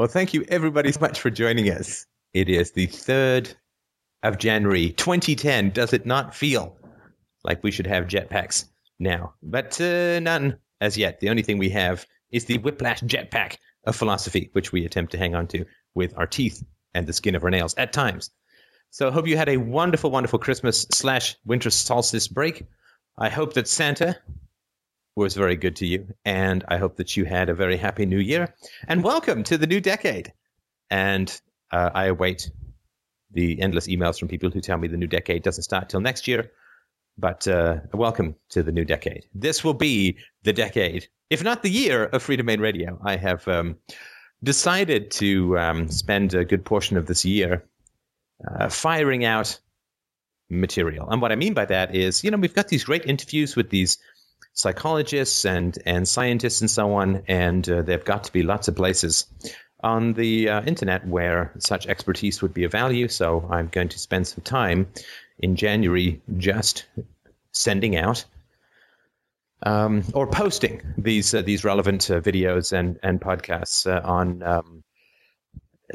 Well, thank you everybody so much for joining us. It is the 3rd of January, 2010. Does it not feel like we should have jetpacks now? But none as yet. The only thing we have is the whiplash jetpack of philosophy, which we attempt to hang on to with our teeth and the skin of our nails at times. So I hope you had a wonderful, wonderful Christmas/winter solstice break. I hope that Santa was very good to you, and I hope that you had a very happy new year. And welcome to the new decade. And I await the endless emails from people who tell me the new decade doesn't start till next year. But welcome to the new decade. This will be the decade, if not the year, of Freedomain Radio. I have decided to spend a good portion of this year firing out material. And what I mean by that is, you know, we've got these great interviews with these psychologists and scientists and so on, and there've got to be lots of places on the internet where such expertise would be of value. So I'm going to spend some time in January just sending out or posting these relevant videos and podcasts on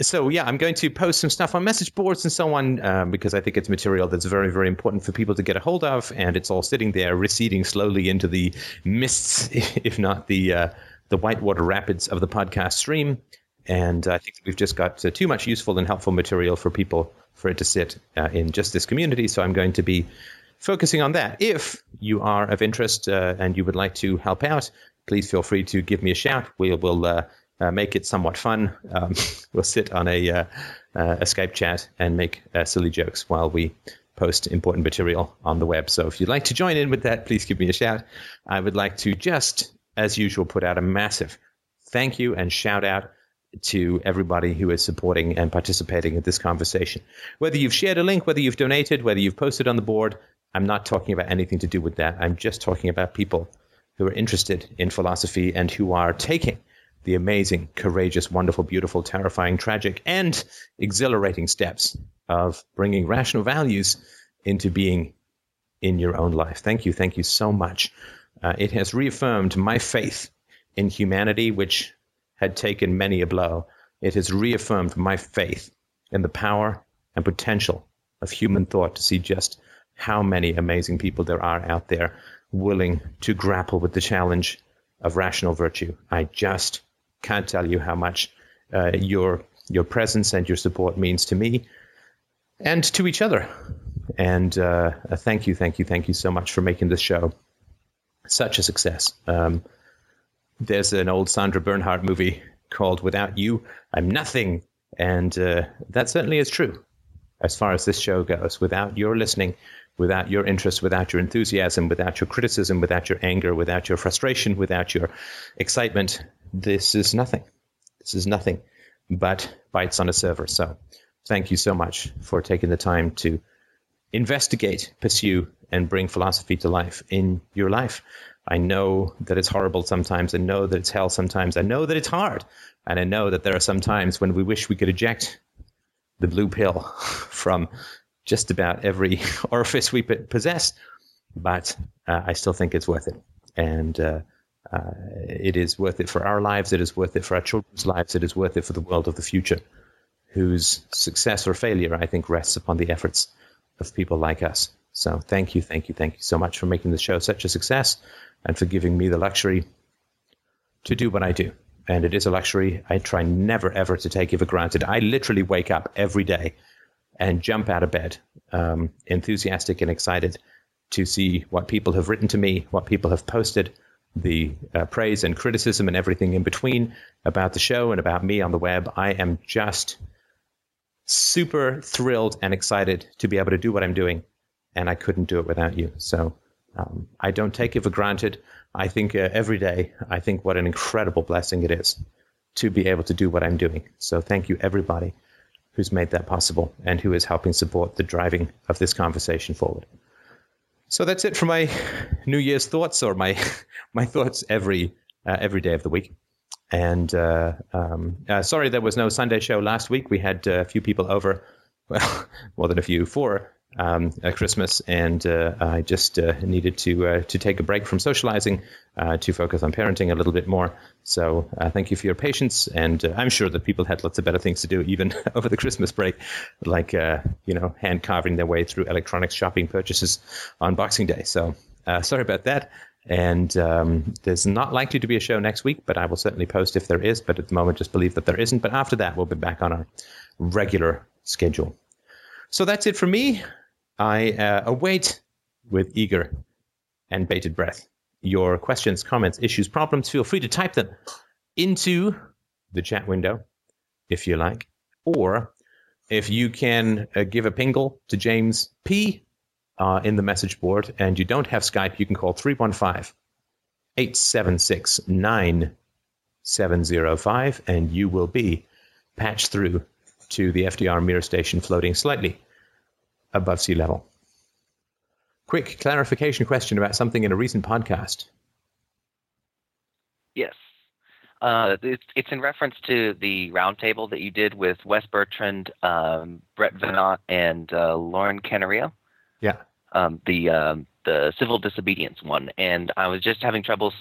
so, yeah, I'm going to post some stuff on message boards and so on because I think it's material that's very, very important for people to get a hold of, and it's all sitting there receding slowly into the mists, if not the whitewater rapids of the podcast stream. And I think that we've just got too much useful and helpful material for people for it to sit in just this community. So I'm going to be focusing on that. If you are of interest and you would like to help out, please feel free to give me a shout. We will make it somewhat fun. We'll sit on a Skype chat and make silly jokes while we post important material on the web. So if you'd like to join in with that, please give me a shout. I would like to just, as usual, put out a massive thank you and shout out to everybody who is supporting and participating in this conversation. Whether you've shared a link, whether you've donated, whether you've posted on the board, I'm not talking about anything to do with that. I'm just talking about people who are interested in philosophy and who are taking the amazing, courageous, wonderful, beautiful, terrifying, tragic, and exhilarating steps of bringing rational values into being in your own life. Thank you. Thank you so much. It has reaffirmed my faith in humanity, which had taken many a blow. It has reaffirmed my faith in the power and potential of human thought to see just how many amazing people there are out there willing to grapple with the challenge of rational virtue. I just can't tell you how much your presence and your support means to me and to each other. And thank you so much for making this show such a success. There's an old Sandra Bernhardt movie called Without You, I'm Nothing. And that certainly is true as far as this show goes. Without your listening, without your interest, without your enthusiasm, without your criticism, without your anger, without your frustration, without your excitement, this is nothing. This is nothing but bytes on a server. So thank you so much for taking the time to investigate, pursue, and bring philosophy to life in your life. I know that it's horrible sometimes. I know that it's hell sometimes. I know that it's hard. And I know that there are some times when we wish we could eject the blue pill from just about every orifice we possess. But I still think it's worth it. And it is worth it for our lives. It is worth it for our children's lives. It is worth it for the world of the future, whose success or failure, I think, rests upon the efforts of people like us. So thank you so much for making the show such a success and for giving me the luxury to do what I do. And it is a luxury I try never, ever to take it for granted. I literally wake up every day and jump out of bed, enthusiastic and excited to see what people have written to me, what people have posted, the praise and criticism and everything in between about the show and about me on the web. I am just super thrilled and excited to be able to do what I'm doing. And I couldn't do it without you. So I don't take it for granted. I think every day, I think what an incredible blessing it is to be able to do what I'm doing. So thank you, everybody who's made that possible and who is helping support the driving of this conversation forward. So that's it for my New Year's thoughts, or my thoughts every day of the week. And sorry, there was no Sunday show last week. We had a few people over, well, more than a few, four at Christmas, and I just needed to take a break from socializing to focus on parenting a little bit more. So thank you for your patience, and I'm sure that people had lots of better things to do even over the Christmas break, like hand carving their way through electronics shopping purchases on Boxing Day. So sorry about that, and there's not likely to be a show next week, but I will certainly post if there is, but at the moment just believe that there isn't. But after that, we'll be back on our regular schedule. So that's it for me. I await with eager and bated breath your questions, comments, issues, problems. Feel free to type them into the chat window if you like, or if you can give a pingle to James P. In the message board, and you don't have Skype, you can call 315-876-9705, and you will be patched through to the FDR mirror station floating slightly above sea level. Quick clarification question about something in a recent podcast. Yes. It's in reference to the roundtable that you did with Wes Bertrand, Brett Venant, and Lauren Canario. Yeah. The civil disobedience one. And I was just having trouble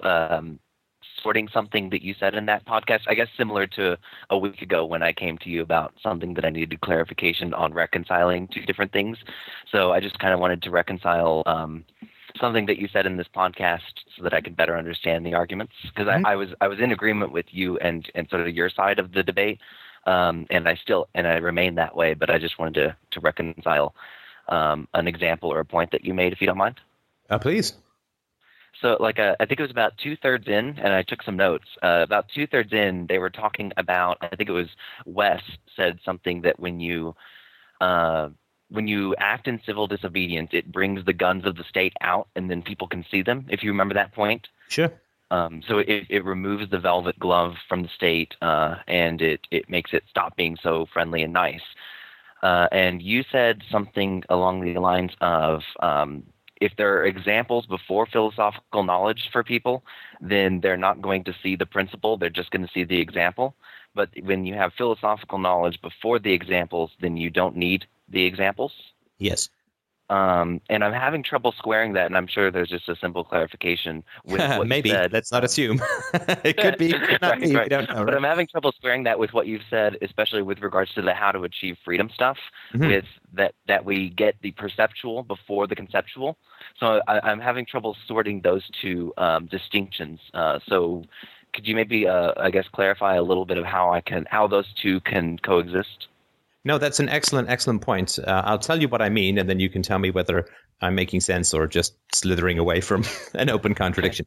sorting something that you said in that podcast, I guess similar to a week ago when I came to you about something that I needed clarification on reconciling two different things. So I just kind of wanted to reconcile something that you said in this podcast so that I could better understand the arguments, because mm-hmm. I was in agreement with you and sort of your side of the debate, and I remain that way, but I just wanted to reconcile an example or a point that you made, if you don't mind. Please. So I think it was about 2/3 in, and I took some notes. About 2/3 in, they were talking about, I think it was Wes said something that when you act in civil disobedience, it brings the guns of the state out, and then people can see them, if you remember that point. Sure. So it removes the velvet glove from the state, and it makes it stop being so friendly and nice. And you said something along the lines of if there are examples before philosophical knowledge for people, then they're not going to see the principle. They're just going to see the example. But when you have philosophical knowledge before the examples, then you don't need the examples. Yes. And I'm having trouble squaring that, and I'm sure there's just a simple clarification with what maybe you said. Let's not assume. It could be, it could not be. Right. We don't know, right? But I'm having trouble squaring that with what you've said, especially with regards to the how to achieve freedom stuff, mm-hmm. with that we get the perceptual before the conceptual. So I'm having trouble sorting those two distinctions. So could you maybe, I guess, clarify a little bit of how those two can coexist? No, that's an excellent, excellent point. I'll tell you what I mean, and then you can tell me whether I'm making sense or just slithering away from an open contradiction.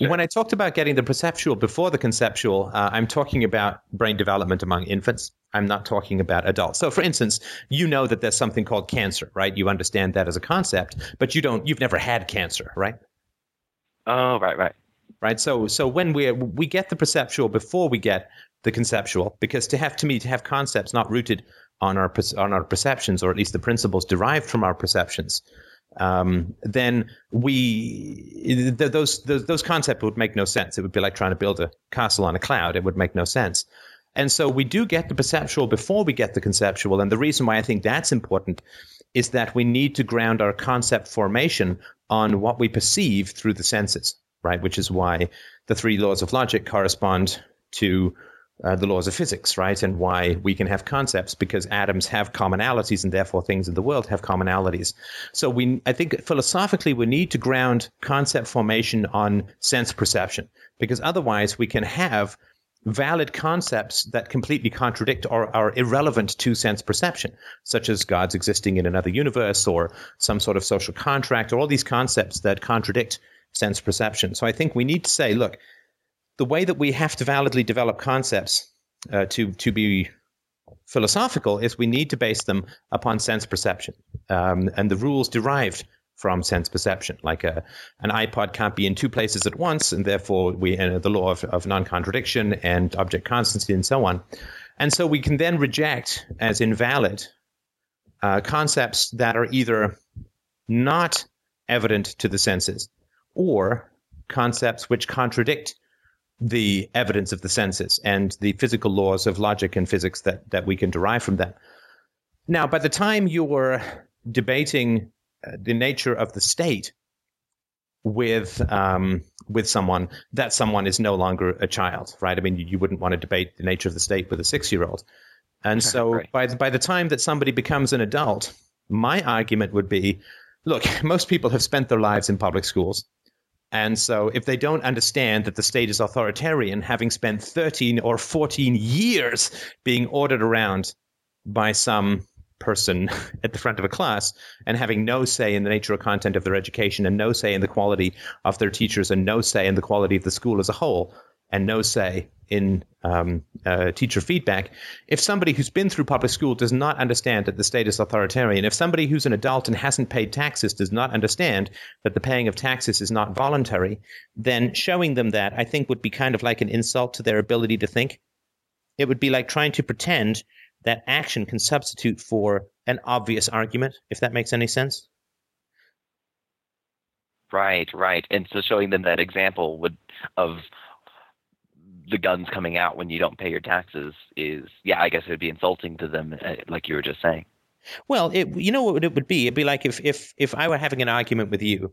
Sure. When I talked about getting the perceptual before the conceptual, I'm talking about brain development among infants. I'm not talking about adults. So, for instance, you know that there's something called cancer, right? You understand that as a concept, but you've never had cancer, right? Oh, right. Right. So when we get the perceptual before we get the conceptual, because to have concepts not rooted on our perceptions, or at least the principles derived from our perceptions, then those concepts would make no sense. It would be like trying to build a castle on a cloud. It would make no sense. And so we do get the perceptual before we get the conceptual. And the reason why I think that's important is that we need to ground our concept formation on what we perceive through the senses. Right, which is why the three laws of logic correspond to the laws of physics, right, and why we can have concepts, because atoms have commonalities, and therefore things in the world have commonalities. So I think philosophically we need to ground concept formation on sense perception, because otherwise we can have valid concepts that completely contradict or are irrelevant to sense perception, such as God's existing in another universe or some sort of social contract, or all these concepts that contradict sense perception. So I think we need to say, look, the way that we have to validly develop concepts to be philosophical is we need to base them upon sense perception and the rules derived from sense perception. Like an iPod can't be in two places at once, and therefore we the law of non-contradiction and object constancy and so on. And so we can then reject as invalid concepts that are either not evident to the senses, or concepts which contradict the evidence of the senses and the physical laws of logic and physics that we can derive from them. Now, by the time you're debating the nature of the state with someone, that someone is no longer a child, right? I mean, you wouldn't want to debate the nature of the state with a 6-year-old. And so right. by the time that somebody becomes an adult, my argument would be, look, most people have spent their lives in public schools. And so if they don't understand that the state is authoritarian, having spent 13 or 14 years being ordered around by some person at the front of a class and having no say in the nature or content of their education and no say in the quality of their teachers and no say in the quality of the school as a whole and no say in teacher feedback, if somebody who's been through public school does not understand that the state is authoritarian, if somebody who's an adult and hasn't paid taxes does not understand that the paying of taxes is not voluntary, then showing them that, I think, would be kind of like an insult to their ability to think. It would be like trying to pretend that action can substitute for an obvious argument, if that makes any sense. Right. And so showing them that example of the guns coming out when you don't pay your taxes is, I guess it would be insulting to them, like you were just saying. Well, you know what it would be? It'd be like if I were having an argument with you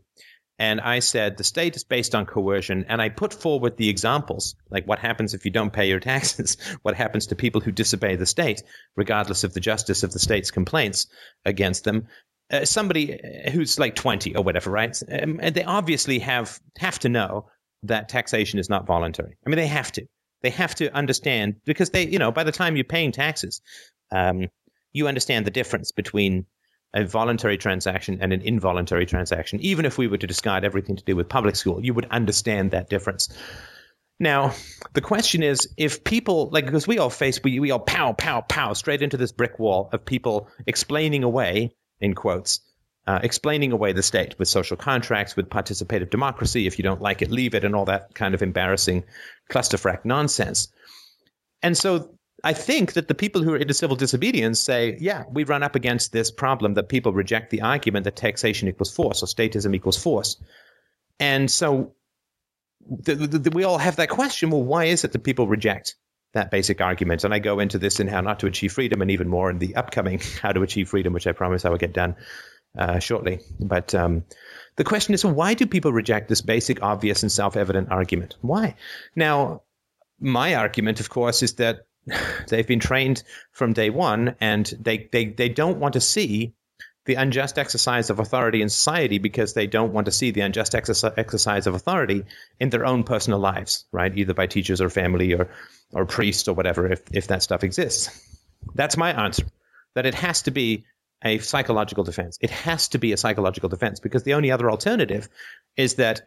and I said the state is based on coercion, and I put forward the examples, like what happens if you don't pay your taxes, what happens to people who disobey the state, regardless of the justice of the state's complaints against them. Somebody who's like 20 or whatever, right? And they obviously have to know that taxation is not voluntary. I mean, they have to. They have to understand, because they, by the time you're paying taxes, you understand the difference between a voluntary transaction and an involuntary transaction. Even if we were to discard everything to do with public school, you would understand that difference. Now, the question is, if people, like, because we all pow, straight into this brick wall of people explaining away, in quotes, explaining away the state with social contracts, with participative democracy, if you don't like it, leave it, and all that kind of embarrassing clusterfrack nonsense. And so I think that the people who are into civil disobedience say, we run up against this problem that people reject the argument that taxation equals force or statism equals force. And so we all have that question, well, why is it that people reject that basic argument? And I go into this in How Not to Achieve Freedom, and even more in the upcoming How to Achieve Freedom, which I promise I will get done shortly. But the question is, why do people reject this basic, obvious, and self-evident argument? Why? Now, my argument, of course, is that they've been trained from day one, and they don't want to see the unjust exercise of authority in society, because they don't want to see the unjust exercise of authority in their own personal lives, right? Either by teachers or family or priests or whatever, if that stuff exists. That's my answer, that it has to be a psychological defense. It has to be a psychological defense, because the only other alternative is that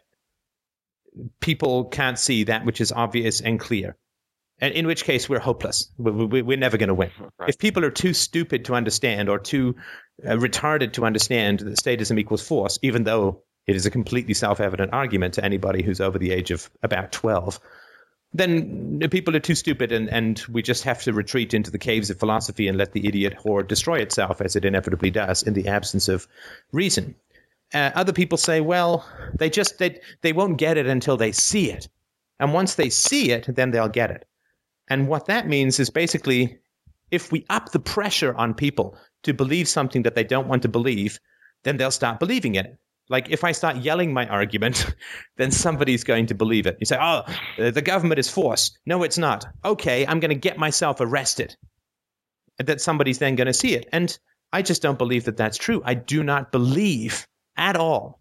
people can't see that which is obvious and clear. And in which case, we're hopeless. We're never going to win. Right. If people are too stupid to understand or too retarded to understand that statism equals force, even though it is a completely self-evident argument to anybody who's over the age of about 12, then people are too stupid, and we just have to retreat into the caves of philosophy and let the idiot horde destroy itself, as it inevitably does in the absence of reason. Other people say, well, they won't get it until they see it. And once they see it, then they'll get it. And what that means is basically, if we up the pressure on people to believe something that they don't want to believe, then they'll start believing it. Like, if I start yelling my argument, then somebody's going to believe it. You say, oh, the government is force. No, it's not. Okay, I'm going to get myself arrested. That somebody's then going to see it. And I just don't believe that that's true. I do not believe at all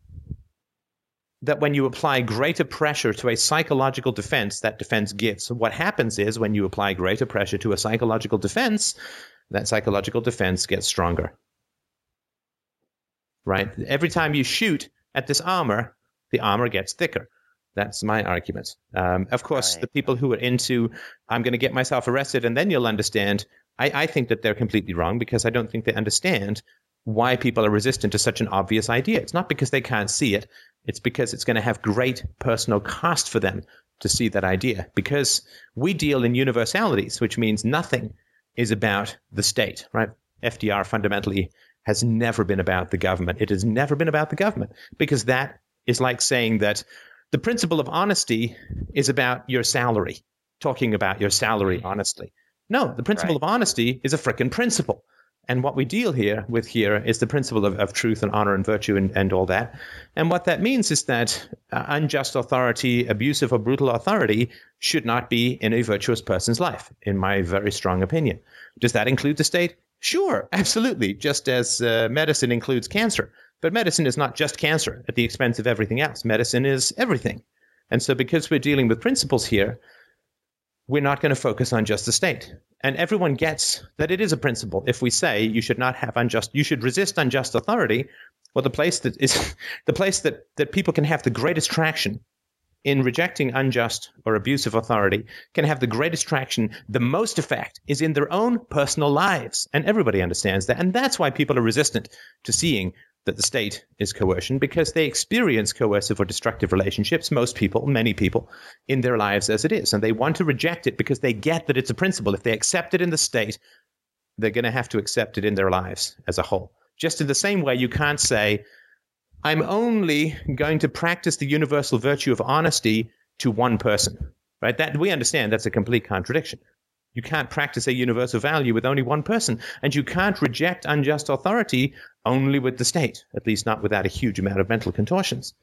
that when you apply greater pressure to a psychological defense, that defense gives. So what happens is, when you apply greater pressure to a psychological defense, that psychological defense gets stronger. Right? Every time you shoot at this armor, the armor gets thicker. That's my argument. Of course, right. The people who are into, I'm going to get myself arrested and then you'll understand, I think that they're completely wrong, because I don't think they understand why people are resistant to such an obvious idea. It's not because they can't see it. It's because it's going to have great personal cost for them to see that idea, because we deal in universalities, which means nothing is about the state, right? FDR fundamentally has never been about the government. It has never been about the government, because that is like saying that the principle of honesty is about your salary, talking about your salary honestly. No, the principle of honesty is a frickin' principle. And what we deal with here is the principle of truth and honor and virtue and all that. And what that means is that unjust authority, abusive or brutal authority should not be in a virtuous person's life, in my very strong opinion. Does that include the state? Sure, absolutely, just as medicine includes cancer. But medicine is not just cancer at the expense of everything else. Medicine is everything. And so because we're dealing with principles here, we're not going to focus on just the state. And everyone gets that it is a principle. If we say you should not have you should resist unjust authority, well, the place that people can have the greatest traction in rejecting unjust or abusive authority, can have the greatest traction, the most effect, is in their own personal lives. And everybody understands that. And that's why people are resistant to seeing that the state is coercion, because they experience coercive or destructive relationships, many people, in their lives as it is. And they want to reject it because they get that it's a principle. If they accept it in the state, they're going to have to accept it in their lives as a whole. Just in the same way, you can't say, I'm only going to practice the universal virtue of honesty to one person, right? That we understand that's a complete contradiction. You can't practice a universal value with only one person, and you can't reject unjust authority only with the state, at least not without a huge amount of mental contortions.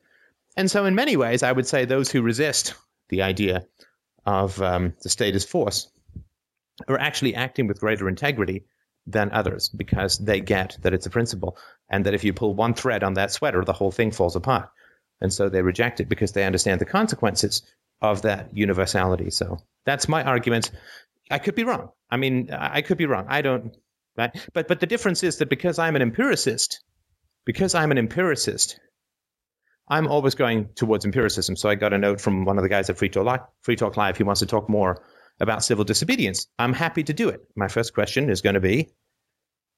And so in many ways, I would say those who resist the idea of the state as force are actually acting with greater integrity than others, because they get that it's a principle, and that if you pull one thread on that sweater, the whole thing falls apart. And so they reject it because they understand the consequences of that universality. So that's my argument. I could be wrong. I don't, right? But the difference is that because I'm an empiricist, I'm always going towards empiricism. So I got a note from one of the guys at Free Talk Live. He wants to talk more about civil disobedience. I'm happy to do it. My first question is going to be,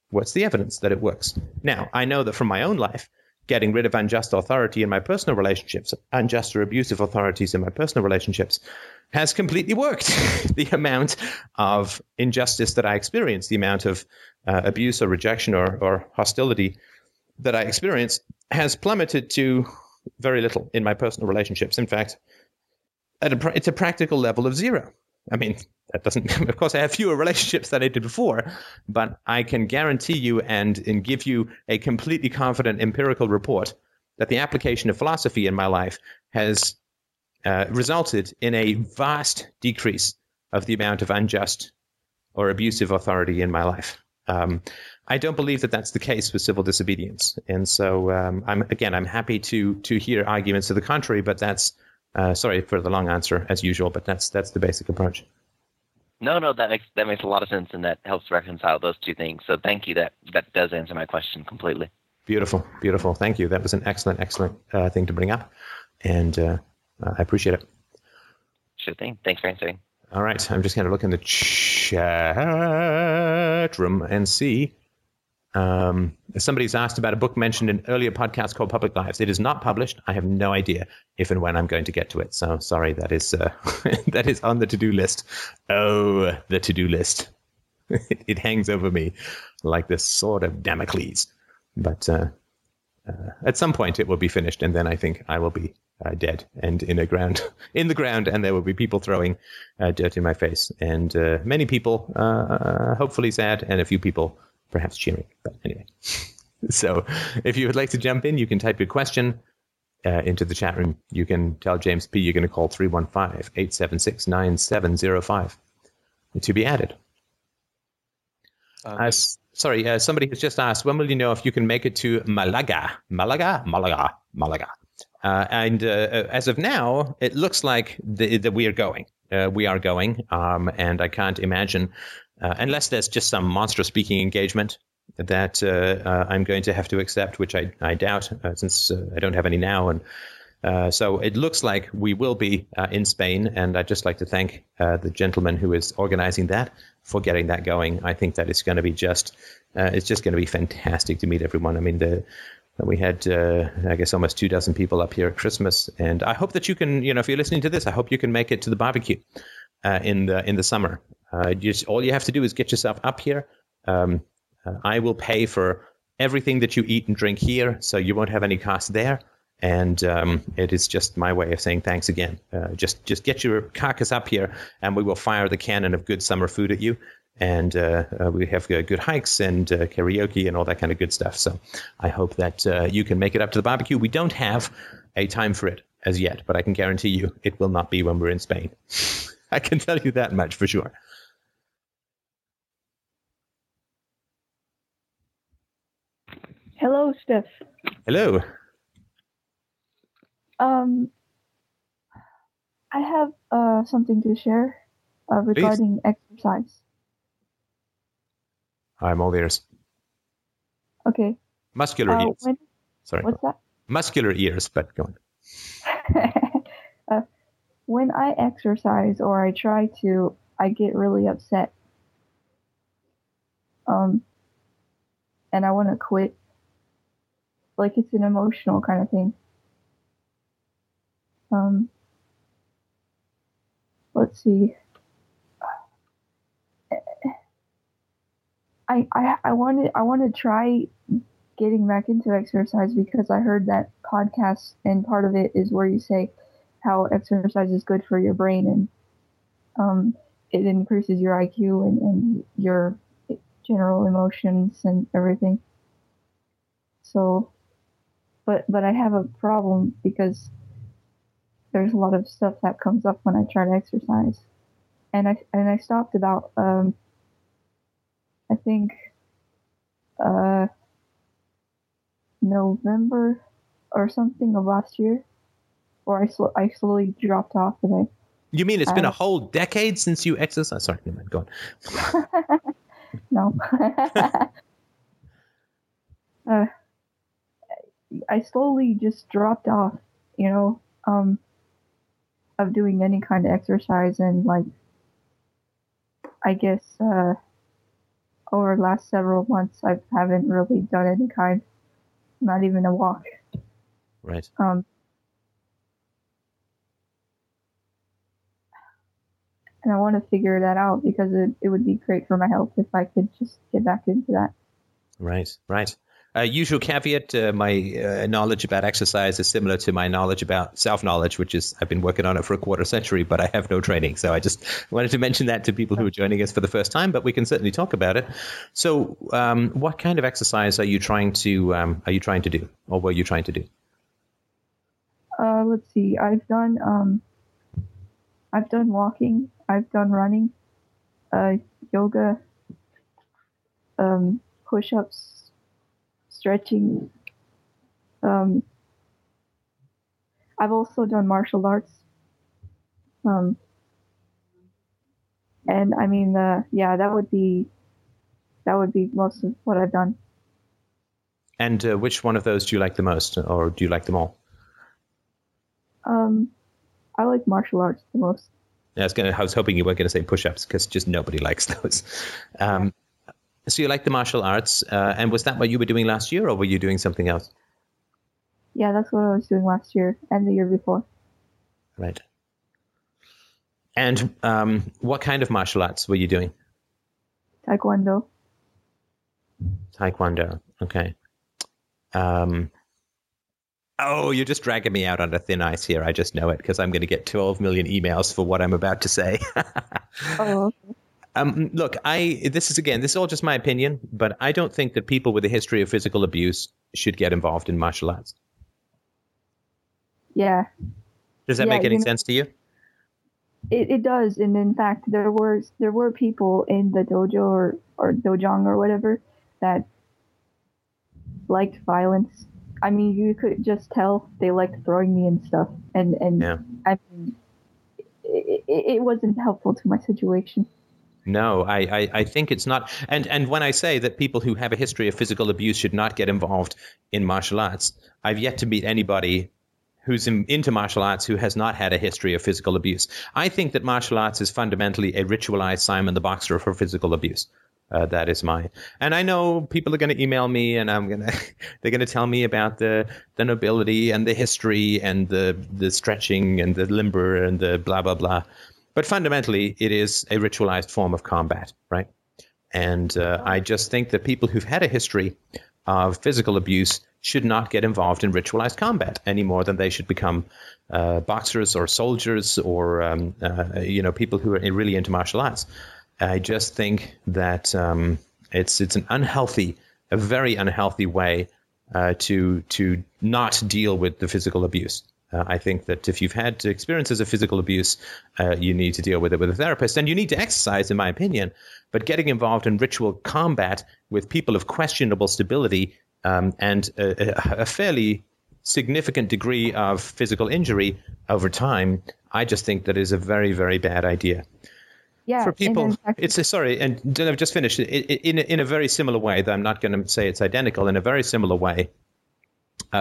what's the evidence that it works? Now, I know that from my own life, getting rid of unjust authority in my personal relationships, unjust or abusive authorities in my personal relationships, has completely worked. The amount of injustice that I experience, the amount of abuse or rejection or hostility that I experience has plummeted to very little in my personal relationships. In fact, it's a practical level of zero. I mean, that doesn't, of course, I have fewer relationships than I did before, but I can guarantee you and give you a completely confident empirical report that the application of philosophy in my life has resulted in a vast decrease of the amount of unjust or abusive authority in my life. I don't believe that that's the case with civil disobedience. And so, I'm happy to hear arguments to the contrary, but that's, sorry for the long answer, as usual, but that's the basic approach. No, that makes a lot of sense, and that helps reconcile those two things. So thank you. That does answer my question completely. Beautiful. Thank you. That was an excellent thing to bring up, and I appreciate it. Sure thing. Thanks for answering. All right. I'm just going to look in the chat room and see. Somebody's asked about a book mentioned in an earlier podcast called Public Lives. It is not published. I have no idea if and when I'm going to get to it. So sorry, that is that is on the to-do list. Oh, the to-do list. It hangs over me like this sword of Damocles. But at some point it will be finished, and then I think I will be dead and in the ground, and there will be people throwing dirt in my face, and many people hopefully sad, and a few people perhaps cheering. But anyway, so if you would like to jump in, you can type your question into the chat room. You can tell James P. you're going to call 315-876-9705 to be added. Somebody has just asked, when will you know if you can make it to Malaga? And as of now, it looks like that we are going. And I can't imagine, unless there's just some monstrous speaking engagement that I'm going to have to accept, which I doubt, since I don't have any now. And so it looks like we will be in Spain. And I'd just like to thank the gentleman who is organizing that for getting that going. I think that it's going to be it's just going to be fantastic to meet everyone. I mean, we had, almost 24 people up here at Christmas, and I hope that you can, if you're listening to this, I hope you can make it to the barbecue in the summer. All you have to do is get yourself up here. I will pay for everything that you eat and drink here, so you won't have any cost there. And it is just my way of saying thanks again. Just get your carcass up here, and we will fire the cannon of good summer food at you. and we have good hikes and karaoke and all that kind of good stuff. So I hope that you can make it up to the barbecue. We don't have a time for it as yet, but I can guarantee you it will not be when we're in Spain. I can tell you that much for sure. Hello, Steph. Hello. I have something to share regarding exercise. I'm all ears. Okay. Muscular ears. Sorry. What's that? Muscular ears, but go on. When I exercise or I try to, I get really upset. And I want to quit. Like, it's an emotional kind of thing. Let's see. I want to try getting back into exercise because I heard that podcast, and part of it is where you say how exercise is good for your brain, and it increases your IQ and your general emotions and everything. So, but I have a problem because there's a lot of stuff that comes up when I try to exercise, and I stopped about I think November or something of last year, or I slowly dropped off. And you mean it's been a whole decade since you exercised? Sorry, never mind. Go on. No. I slowly just dropped off, you know, of doing any kind of exercise, and like, I guess over the last several months, I haven't really done any kind, not even a walk. Right. And I want to figure that out because it would be great for my health if I could just get back into that. Right, right. Usual caveat, my knowledge about exercise is similar to my knowledge about self-knowledge, which is I've been working on it for a quarter century, but I have no training. So I just wanted to mention that to people who are joining us for the first time, but we can certainly talk about it. So what kind of exercise are you trying to do, or were you trying to do? Let's see. I've done walking. I've done running, yoga, push-ups, stretching. I've also done martial arts. And I mean, yeah, that would be most of what I've done. And which one of those do you like the most, or do you like them all? I like martial arts the most. Yeah, I was hoping you weren't going to say push-ups because just nobody likes those. Yeah. So you like the martial arts, and was that what you were doing last year, or were you doing something else? Yeah, that's what I was doing last year and the year before. Right. And what kind of martial arts were you doing? Taekwondo. Taekwondo, okay. Oh, you're just dragging me out on a thin ice here. I just know it because I'm going to get 12 million emails for what I'm about to say. Oh, okay. Look, this is all just my opinion, but I don't think that people with a history of physical abuse should get involved in martial arts. Yeah. Does that make any sense to you? It does, and in fact, there were people in the dojo or dojang or whatever that liked violence. I mean, you could just tell they liked throwing me and stuff, and yeah. I mean, it wasn't helpful to my situation. No, I think it's not. And when I say that people who have a history of physical abuse should not get involved in martial arts, I've yet to meet anybody who's into martial arts who has not had a history of physical abuse. I think that martial arts is fundamentally a ritualized Simon the Boxer for physical abuse. That is mine. And I know people are going to email me, and they're going to tell me about the nobility and the history and the stretching and the limber and the blah, blah, blah. But fundamentally, it is a ritualized form of combat, right? And I just think that people who've had a history of physical abuse should not get involved in ritualized combat any more than they should become boxers or soldiers or people who are really into martial arts. I just think that it's an unhealthy, a very unhealthy way to not deal with the physical abuse. I think that if you've had experiences of physical abuse, you need to deal with it with a therapist, and you need to exercise, in my opinion. But getting involved in ritual combat with people of questionable stability and a fairly significant degree of physical injury over time, I just think that is a very, very bad idea. Yeah, for people, and I've just finished in a very similar way, though I'm not going to say it's identical, in a very similar way.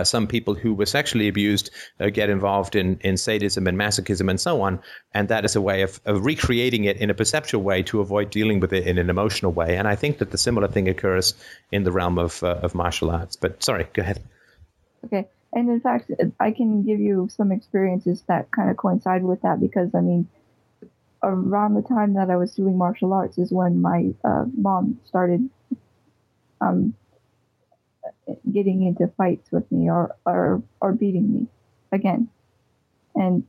Some people who were sexually abused get involved in sadism and masochism and so on. And that is a way of recreating it in a perceptual way to avoid dealing with it in an emotional way. And I think that the similar thing occurs in the realm of martial arts. But sorry, go ahead. Okay. And in fact, I can give you some experiences that kind of coincide with that because, I mean, around the time that I was doing martial arts is when my mom started getting into fights with me or beating me again. And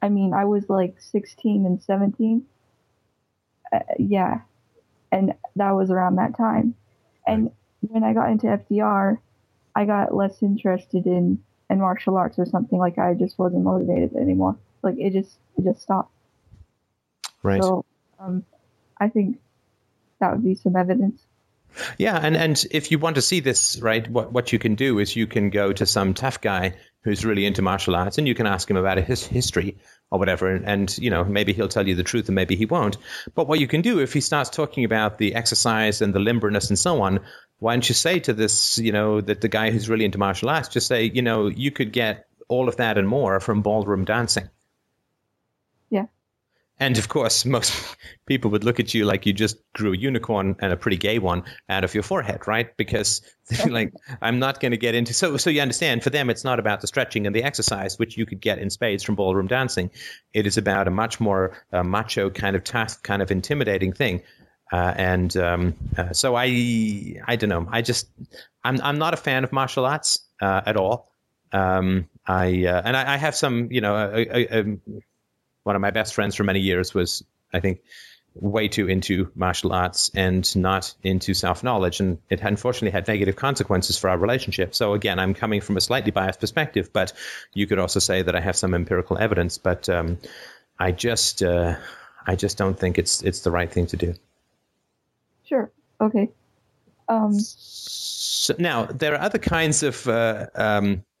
I mean, I was like 16 and 17. Yeah. And that was around that time. And when I got into FDR, I got less interested in martial arts or something. Like I just wasn't motivated anymore. Like it just stopped. Right. So I think that would be some evidence. Yeah, and if you want to see this, right, what you can do is you can go to some tough guy who's really into martial arts and you can ask him about his history or whatever, and you know, maybe he'll tell you the truth and maybe he won't. But what you can do, if he starts talking about the exercise and the limberness and so on, why don't you say to this, you know, that the guy who's really into martial arts, just say, you know, you could get all of that and more from ballroom dancing. Yeah. And of course, most people would look at you like you just grew a unicorn and a pretty gay one out of your forehead, right? Because they're like, I'm not going to get into. So you understand, for them, it's not about the stretching and the exercise, which you could get in spades from ballroom dancing. It is about a much more macho kind of task, kind of intimidating thing. So I don't know. I'm not a fan of martial arts at all. I have some, you know, one of my best friends for many years was, I think, way too into martial arts and not into self-knowledge. And it unfortunately had negative consequences for our relationship. So again, I'm coming from a slightly biased perspective, but you could also say that I have some empirical evidence. But I just don't think it's the right thing to do. Sure. Okay. So now, there are other kinds of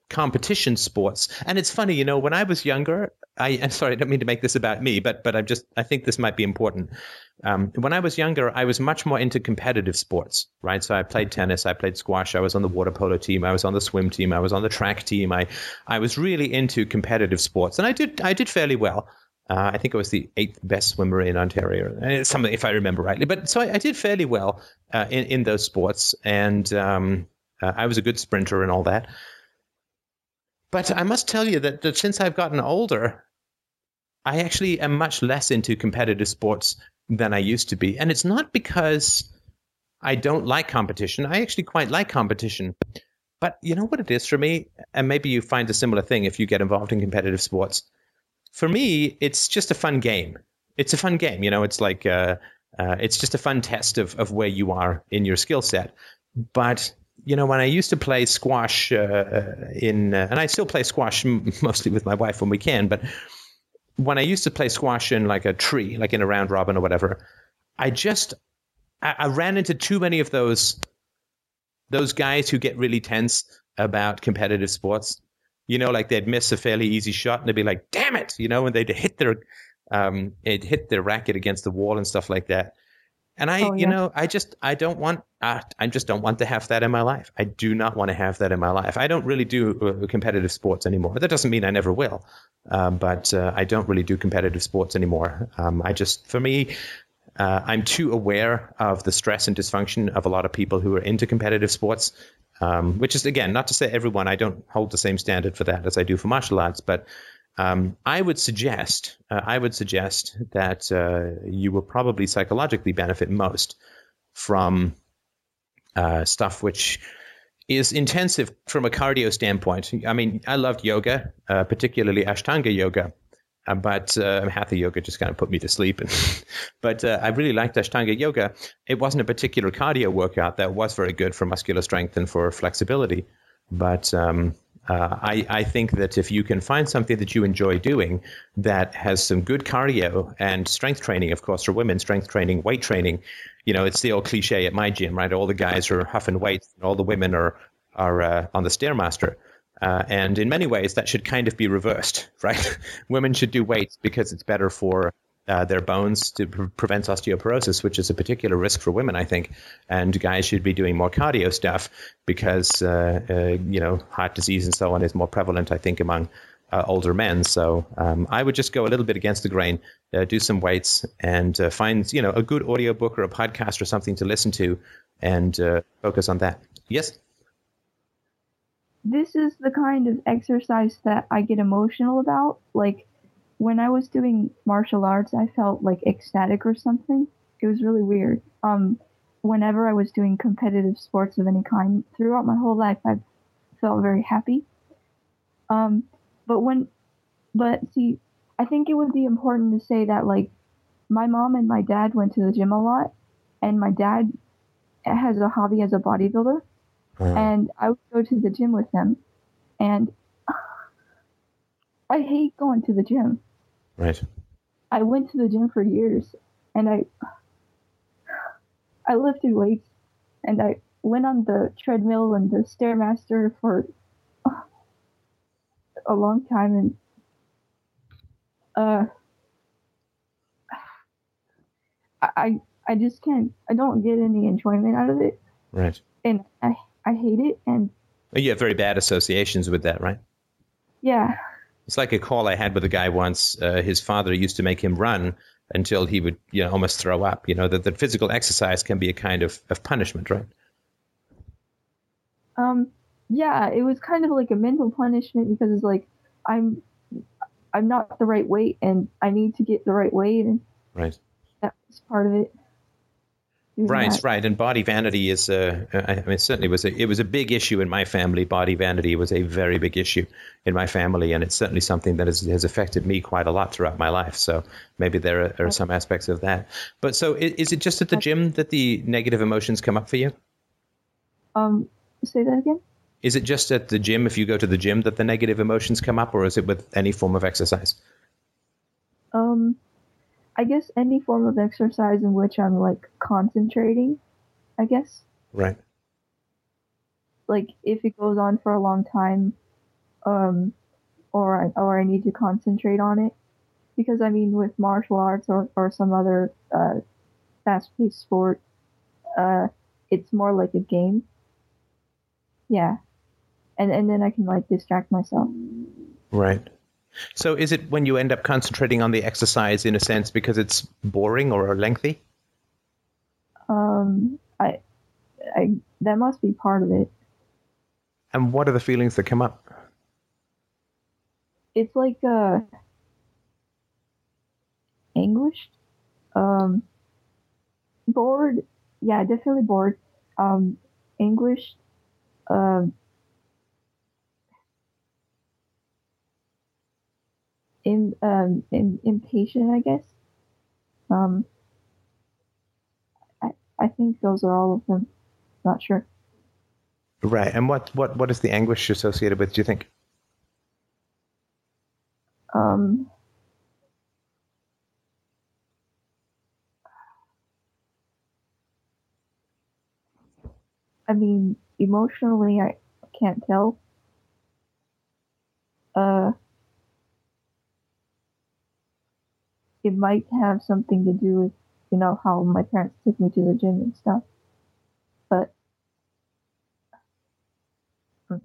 competition sports. And it's funny, you know, when I was younger, I'm sorry, I don't mean to make this about me, but I think this might be important. When I was younger, I was much more into competitive sports, right? So I played tennis, I played squash, I was on the water polo team, I was on the swim team, I was on the track team. I was really into competitive sports, and I did fairly well. I think I was the 8th best swimmer in Ontario, something if I remember rightly. But so I did fairly well in those sports, and I was a good sprinter and all that. But I must tell you that since I've gotten older, I actually am much less into competitive sports than I used to be. And it's not because I don't like competition. I actually quite like competition. But you know what it is for me? And maybe you find a similar thing if you get involved in competitive sports. For me, it's just a fun game. It's a fun game. You know, it's like it's just a fun test of where you are in your skill set. But you know, when I used to play squash and I still play squash mostly with my wife when we can, but when I used to play squash in like a tree, like in a round robin or whatever, I ran into too many of those guys who get really tense about competitive sports. You know, like they'd miss a fairly easy shot and they'd be like, damn it, you know, and they'd hit their racket against the wall and stuff like that. And I just don't want to have that in my life. I do not want to have that in my life. I don't really do competitive sports anymore. That doesn't mean I never will, but I don't really do competitive sports anymore. I'm too aware of the stress and dysfunction of a lot of people who are into competitive sports, which is, again, not to say everyone. I don't hold the same standard for that as I do for martial arts, but I would suggest that you will probably psychologically benefit most from stuff which is intensive from a cardio standpoint. I mean, I loved yoga, particularly Ashtanga yoga, But hatha yoga just kind of put me to sleep. But I really liked Ashtanga yoga. It wasn't a particular cardio workout that was very good for muscular strength and for flexibility. But I think that if you can find something that you enjoy doing that has some good cardio and strength training, of course, for women, strength training, weight training, you know, it's the old cliche at my gym, right? All the guys are huffing weights and all the women are on the Stairmaster. And in many ways, that should kind of be reversed, right? Women should do weights because it's better for their bones to prevent osteoporosis, which is a particular risk for women, I think. And guys should be doing more cardio stuff because, you know, heart disease and so on is more prevalent, I think, among older men. So I would just go a little bit against the grain, do some weights and find, you know, a good audiobook or a podcast or something to listen to and focus on that. Yes? This is the kind of exercise that I get emotional about. Like, when I was doing martial arts, I felt, like, ecstatic or something. It was really weird. Whenever I was doing competitive sports of any kind, throughout my whole life, I felt very happy. But I think it would be important to say that, like, my mom and my dad went to the gym a lot, and my dad has a hobby as a bodybuilder. And I would go to the gym with them, and I hate going to the gym. Right. I went to the gym for years, and I lifted weights, and I went on the treadmill and the Stairmaster for a long time, and I just can't. I don't get any enjoyment out of it. Right. And I hate it, and you have very bad associations with that, right? Yeah. It's like a call I had with a guy once. His father used to make him run until he would, you know, almost throw up. You know, that physical exercise can be a kind of punishment, right? Yeah, it was kind of like a mental punishment because it's like I'm not the right weight, and I need to get the right weight, and right. That was part of it. Right. And body vanity is it was a big issue in my family. Body vanity was a very big issue in my family. And it's certainly something that has affected me quite a lot throughout my life. So maybe there are some aspects of that. But so is it just at the gym that the negative emotions come up for you? Say that again? Is it just at the gym, if you go to the gym, that the negative emotions come up, or is it with any form of exercise? I guess any form of exercise in which I'm, like, concentrating, I guess. Right. Like, if it goes on for a long time, or I need to concentrate on it. Because, I mean, with martial arts or some other fast-paced sport, it's more like a game. Yeah. And then I can, like, distract myself. Right. So is it when you end up concentrating on the exercise, in a sense, because it's boring or lengthy? I that must be part of it. And what are the feelings that come up? It's like anguish, bored. Yeah, definitely bored. Anguish. Impatient, I guess. I think those are all of them. Not sure. Right. And what is the anguish associated with, do you think? I mean, emotionally, I can't tell. It might have something to do with, you know, how my parents took me to the gym and stuff. But I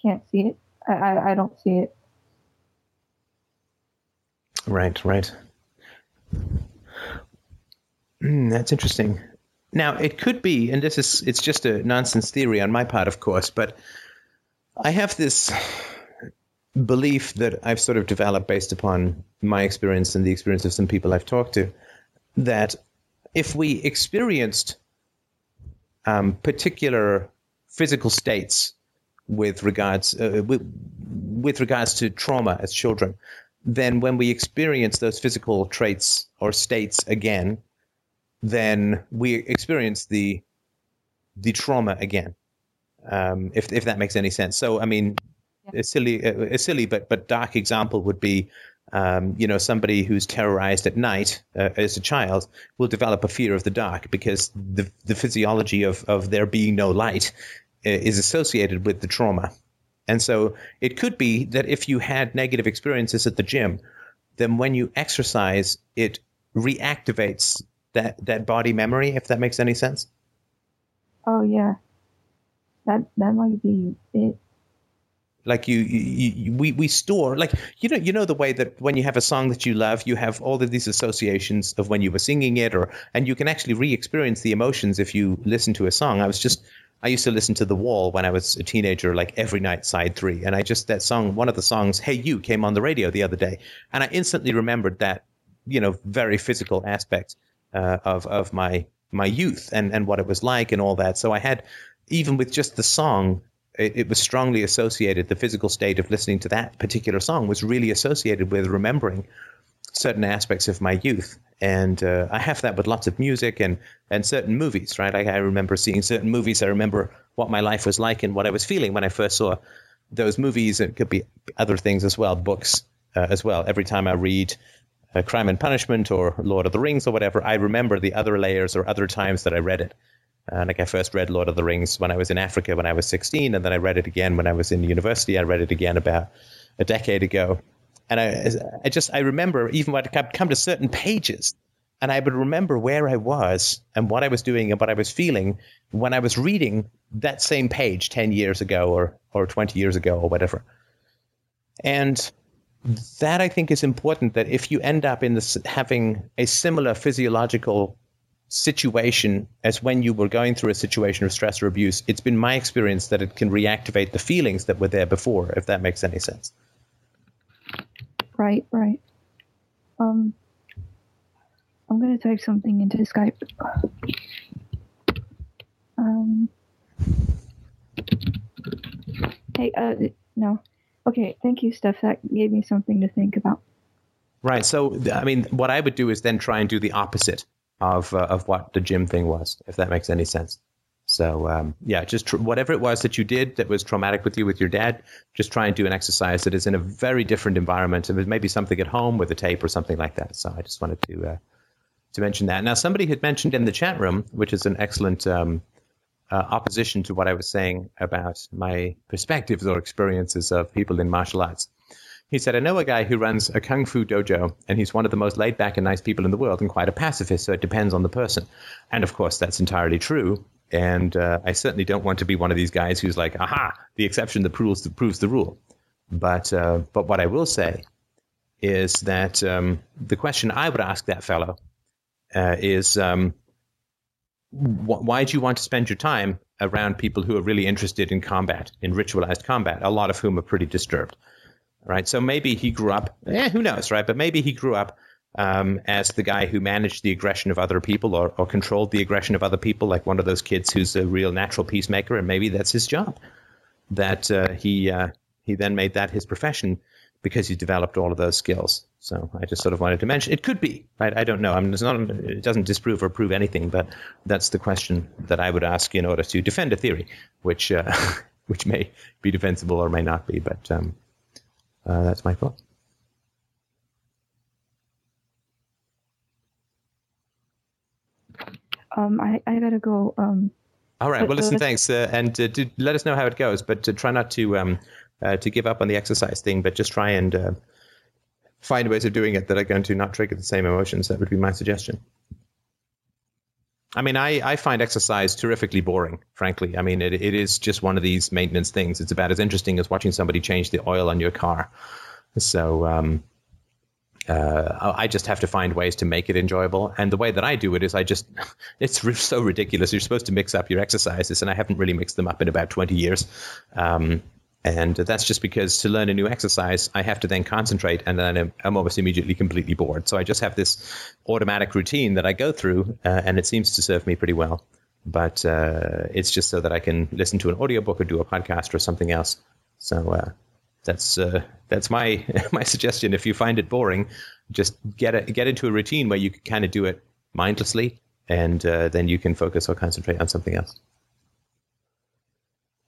can't see it. I don't see it. Right. That's interesting. Now, it could be, and it's just a nonsense theory on my part, of course, but I have this belief that I've sort of developed based upon my experience and the experience of some people I've talked to, that if we experienced particular physical states with regards to trauma as children, then when we experience those physical traits or states again, then we experience the trauma again. If that makes any sense. So, I mean, yeah. a silly but dark example would be, somebody who's terrorized at night as a child will develop a fear of the dark because the physiology of there being no light is associated with the trauma. And so it could be that if you had negative experiences at the gym, then when you exercise, it reactivates that body memory, if that makes any sense. Oh, yeah. That might be it. Like we store, like, you know the way that when you have a song that you love, you have all of these associations of when you were singing it, and you can actually re-experience the emotions if you listen to a song. I used to listen to The Wall when I was a teenager, like every night, side 3. And one of the songs, Hey You, came on the radio the other day. And I instantly remembered that, very physical aspect of my youth and what it was like and all that. So I had, even with just the song, it was strongly associated. The physical state of listening to that particular song was really associated with remembering certain aspects of my youth. And I have that with lots of music and certain movies, right? I remember seeing certain movies. I remember what my life was like and what I was feeling when I first saw those movies. It could be other things as well, books as well. Every time I read Crime and Punishment or Lord of the Rings or whatever, I remember the other layers or other times that I read it. Like I first read Lord of the Rings when I was in Africa when I was 16, and then I read it again when I was in university. I read it again about a decade ago. And I remember even when I'd come to certain pages, and I would remember where I was and what I was doing and what I was feeling when I was reading that same page 10 years ago or 20 years ago or whatever. And that, I think, is important, that if you end up in this having a similar physiological situation as when you were going through a situation of stress or abuse, it's been my experience that it can reactivate the feelings that were there before, if that makes any sense. Right. I'm going to type something into Skype. Hey, no. Okay, thank you, Steph. That gave me something to think about. Right, so, I mean, what I would do is then try and do the opposite of what the gym thing was, if that makes any sense. So, whatever it was that you did that was traumatic with you, with your dad, just try and do an exercise that is in a very different environment. And maybe something at home with a tape or something like that. So I just wanted to mention that. Now, somebody had mentioned in the chat room, which is an excellent opposition to what I was saying about my perspectives or experiences of people in martial arts. He said, I know a guy who runs a kung fu dojo, and he's one of the most laid-back and nice people in the world and quite a pacifist, so it depends on the person. And, of course, that's entirely true. And I certainly don't want to be one of these guys who's like, aha, the exception that proves the rule. But what I will say is that the question I would ask that fellow is, why do you want to spend your time around people who are really interested in combat, in ritualized combat, a lot of whom are pretty disturbed? Right. So maybe he grew up, who knows, right? But maybe he grew up as the guy who managed the aggression of other people or controlled the aggression of other people, like one of those kids who's a real natural peacemaker, and maybe that's his job. That he then made that his profession because he developed all of those skills. So I just sort of wanted to mention it could be, right? I don't know. I mean, it doesn't disprove or prove anything, but that's the question that I would ask in order to defend a theory, which which may be defensible or may not be, but. That's my thought. I gotta go. All right. Well, listen. Thanks, and let us know how it goes. But try not to to give up on the exercise thing. But just try and find ways of doing it that are going to not trigger the same emotions. That would be my suggestion. I mean, I find exercise terrifically boring, frankly. I mean, it is just one of these maintenance things. It's about as interesting as watching somebody change the oil on your car. So I just have to find ways to make it enjoyable. And the way that I do it is it's so ridiculous. You're supposed to mix up your exercises, and I haven't really mixed them up in about 20 years. And that's just because to learn a new exercise, I have to then concentrate, and then I'm almost immediately completely bored. So I just have this automatic routine that I go through, and it seems to serve me pretty well. But it's just so that I can listen to an audiobook or do a podcast or something else. So that's my suggestion. If you find it boring, just get into a routine where you can kind of do it mindlessly, and then you can focus or concentrate on something else.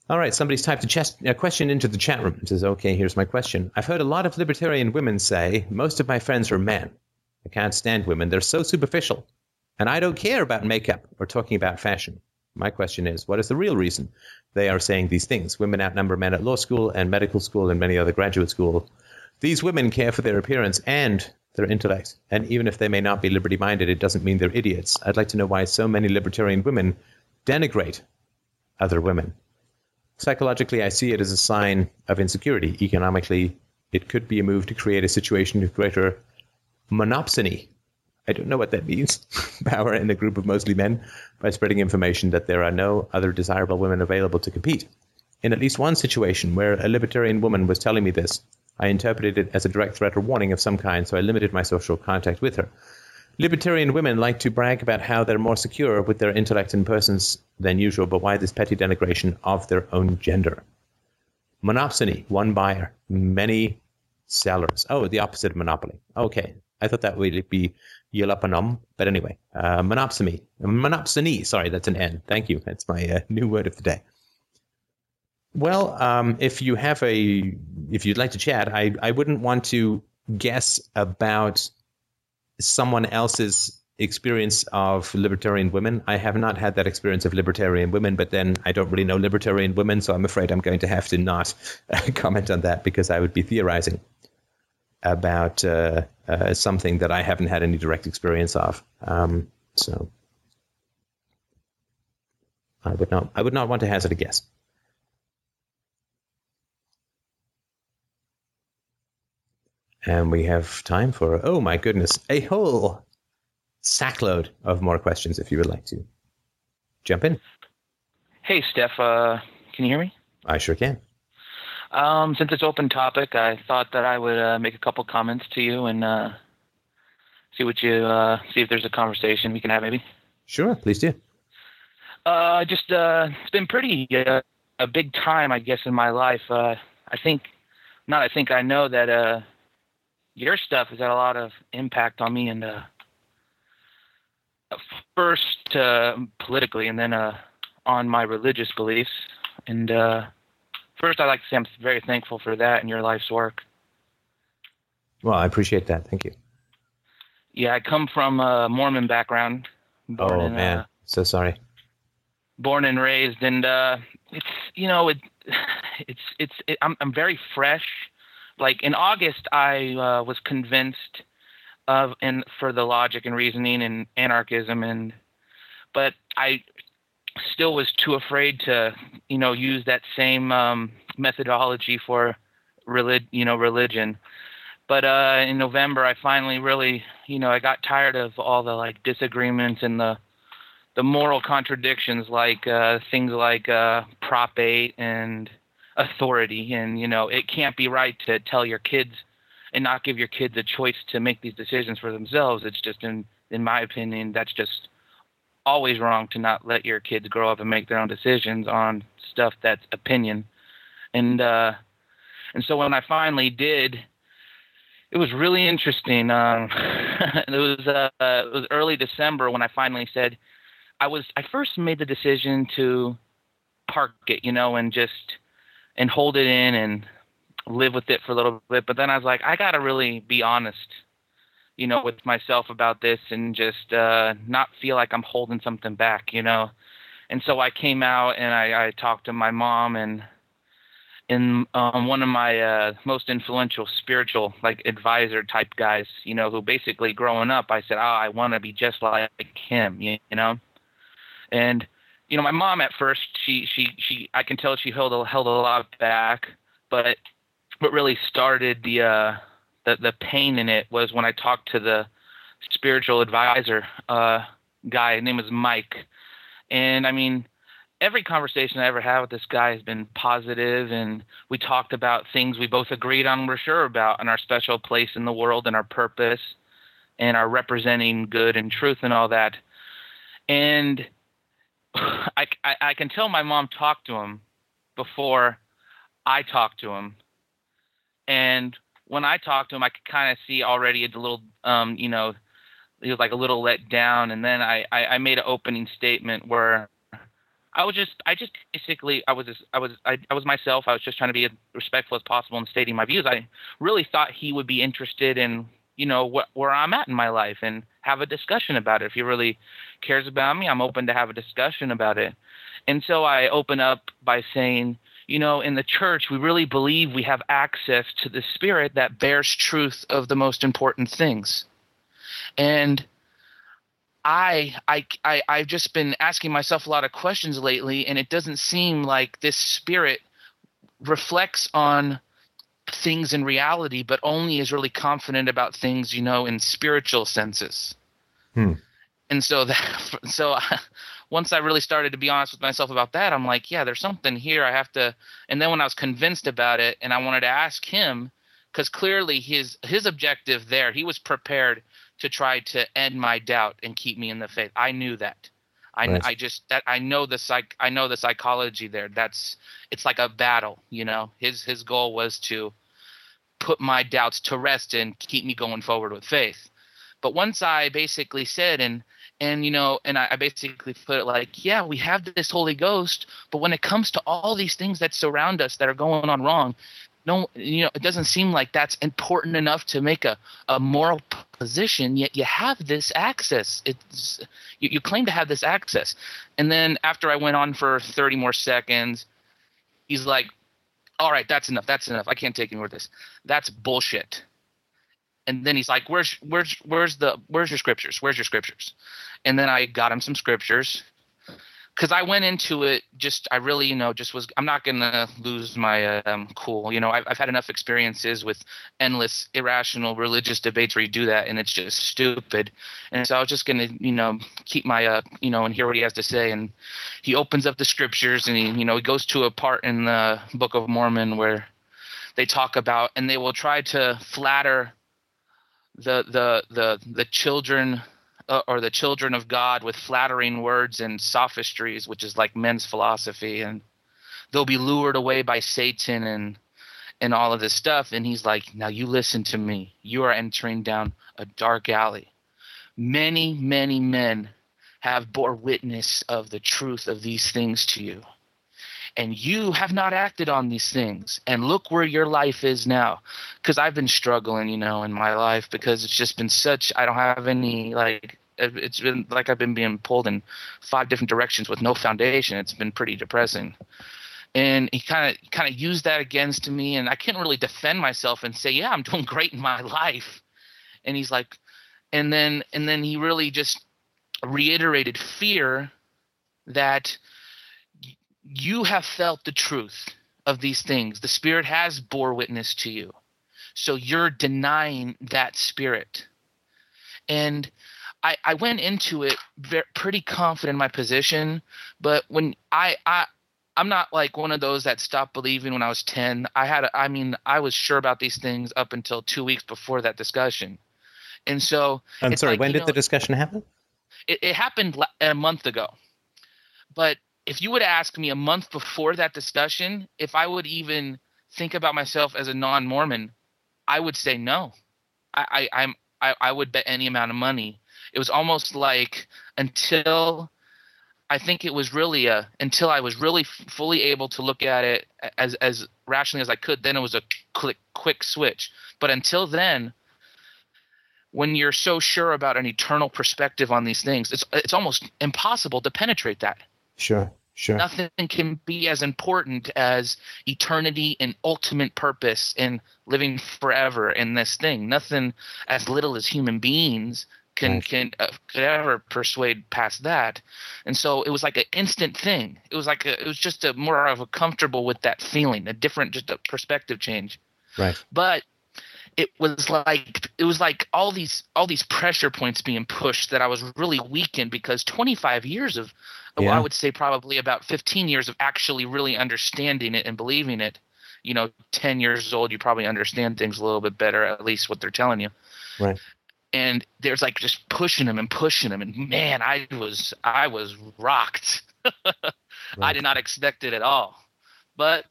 All right, somebody's typed a question into the chat room. It says, okay, here's my question. I've heard a lot of libertarian women say, most of my friends are men. I can't stand women. They're so superficial. And I don't care about makeup or talking about fashion. My question is, what is the real reason they are saying these things? Women outnumber men at law school and medical school and many other graduate schools. These women care for their appearance and their intellect. And even if they may not be liberty-minded, it doesn't mean they're idiots. I'd like to know why so many libertarian women denigrate other women. Psychologically, I see it as a sign of insecurity. Economically, it could be a move to create a situation of greater monopsony. I don't know what that means. Power in a group of mostly men by spreading information that there are no other desirable women available to compete. In at least one situation where a libertarian woman was telling me this, I interpreted it as a direct threat or warning of some kind, so I limited my social contact with her. Libertarian women like to brag about how they're more secure with their intellect and persons than usual, but why this petty denigration of their own gender? Monopsony, one buyer, many sellers. Oh, the opposite of monopoly. Okay, I thought that would be yelapanom, but anyway, monopsony, sorry, that's an N. Thank you, that's my new word of the day. Well, if you'd like to chat, I wouldn't want to guess about someone else's experience of libertarian women. I have not had that experience of libertarian women, but then I don't really know libertarian women, so I'm afraid I'm going to have to not comment on that because I would be theorizing about something that I haven't had any direct experience of. So I would not want to hazard a guess. And we have time for, oh my goodness, a whole sackload of more questions if you would like to jump in. Hey, Steph, can you hear me? I sure can. Since it's open topic, I thought that I would make a couple comments to you and see if there's a conversation we can have maybe. Sure, please do. It's been pretty a big time, I guess, in my life. I know that your stuff has had a lot of impact on me, and first politically, and then on my religious beliefs. And first, I'd like to say I'm very thankful for that and your life's work. Well, I appreciate that. Thank you. Yeah, I come from a Mormon background. So sorry. Born and raised, and I'm very fresh. Like in August, I was convinced of and for the logic and reasoning and anarchism, but I still was too afraid to, use that same methodology for religion. But in November, I finally really, I got tired of all the like disagreements and the moral contradictions, like things like Prop 8 and authority, and it can't be right to tell your kids and not give your kids a choice to make these decisions for themselves. It's just in my opinion, that's just always wrong to not let your kids grow up and make their own decisions on stuff that's opinion. And so when I finally did, it was really interesting. It was early December when I finally said, I first made the decision to park it, and hold it in and live with it for a little bit. But then I was like, I got to really be honest, with myself about this and just not feel like I'm holding something back, And so I came out and I talked to my mom and one of my most influential spiritual like advisor type guys, who basically growing up, I said, I want to be just like him, and my mom at first, she I can tell she held a lot back, but what really started the pain in it was when I talked to the spiritual advisor guy. His name is Mike, and I mean, every conversation I ever had with this guy has been positive, and we talked about things we both agreed on, we're sure about, and our special place in the world, and our purpose, and our representing good and truth, and all that, and I can tell my mom talked to him before I talked to him. And when I talked to him, I could kind of see already a little, he was like a little let down. And then I made an opening statement where I was myself. I was just trying to be as respectful as possible in stating my views. I really thought he would be interested in, where I'm at in my life and have a discussion about it. If he really cares about me, I'm open to have a discussion about it. And so I open up by saying, in the church, we really believe we have access to the spirit that bears truth of the most important things. And I've just been asking myself a lot of questions lately, and it doesn't seem like this spirit reflects on things in reality, but only is really confident about things, in spiritual senses. And so once I really started to be honest with myself about that, I'm like, yeah, there's something here I have to – and then when I was convinced about it and I wanted to ask him, because clearly his objective there, he was prepared to try to end my doubt and keep me in the faith. I knew that. I know the psychology there. It's like a battle, His goal was to put my doubts to rest and keep me going forward with faith. But once I basically said I basically put it like, yeah, we have this Holy Ghost, but when it comes to all these things that surround us that are going on wrong, it doesn't seem like that's important enough to make a moral position, yet you have this access. You claim to have this access. And then after I went on for 30 more seconds, he's like, all right, that's enough. I can't take any more of this. That's bullshit. And then he's like, where's your scriptures? Where's your scriptures? And then I got him some scriptures. Because I went into it I'm not going to lose my cool. I've had enough experiences with endless irrational religious debates where you do that and it's just stupid. And so I was just going to, keep my, and hear what he has to say. And he opens up the scriptures and he goes to a part in the Book of Mormon where they talk about, and they will try to flatter the children or the children of God with flattering words and sophistries, which is like men's philosophy, and they'll be lured away by Satan and all of this stuff. And he's like, now you listen to me. You are entering down a dark alley. Many, many men have bore witness of the truth of these things to you, and you have not acted on these things. And look where your life is now. Because I've been struggling, in my life, because it's just been such – I don't have any – like it's been like I've been being pulled in 5 different directions with no foundation. It's been pretty depressing. And he kind of used that against me, and I can't really defend myself and say, yeah, I'm doing great in my life. And he's like – and then he really just reiterated fear that – you have felt the truth of these things. The spirit has bore witness to you. So you're denying that spirit. And I went into it pretty confident in my position. But when I'm not like one of those that stopped believing when I was 10. I was sure about these things up until 2 weeks before that discussion. And so I'm sorry, like, when did the discussion happen? It happened a month ago. But if you would ask me a month before that discussion if I would even think about myself as a non-Mormon, I would say no. I would bet any amount of money. It was almost like until I was really fully able to look at it as rationally as I could, then it was a quick switch. But until then, when you're so sure about an eternal perspective on these things, it's almost impossible to penetrate that. Sure. Nothing can be as important as eternity and ultimate purpose and living forever in this thing. Nothing as little as human beings could ever persuade past that. And so it was like an instant thing. It was like it was just a more of a comfortable with that feeling, just a perspective change. Right. But it was like all these pressure points being pushed that I was really weakened, because 25 years of I would say probably about 15 years of actually really understanding it and believing it. 10 years old, you probably understand things a little bit better, at least what they're telling you. Right. And there's like just pushing them, and man, I was rocked. Right. I did not expect it at all. But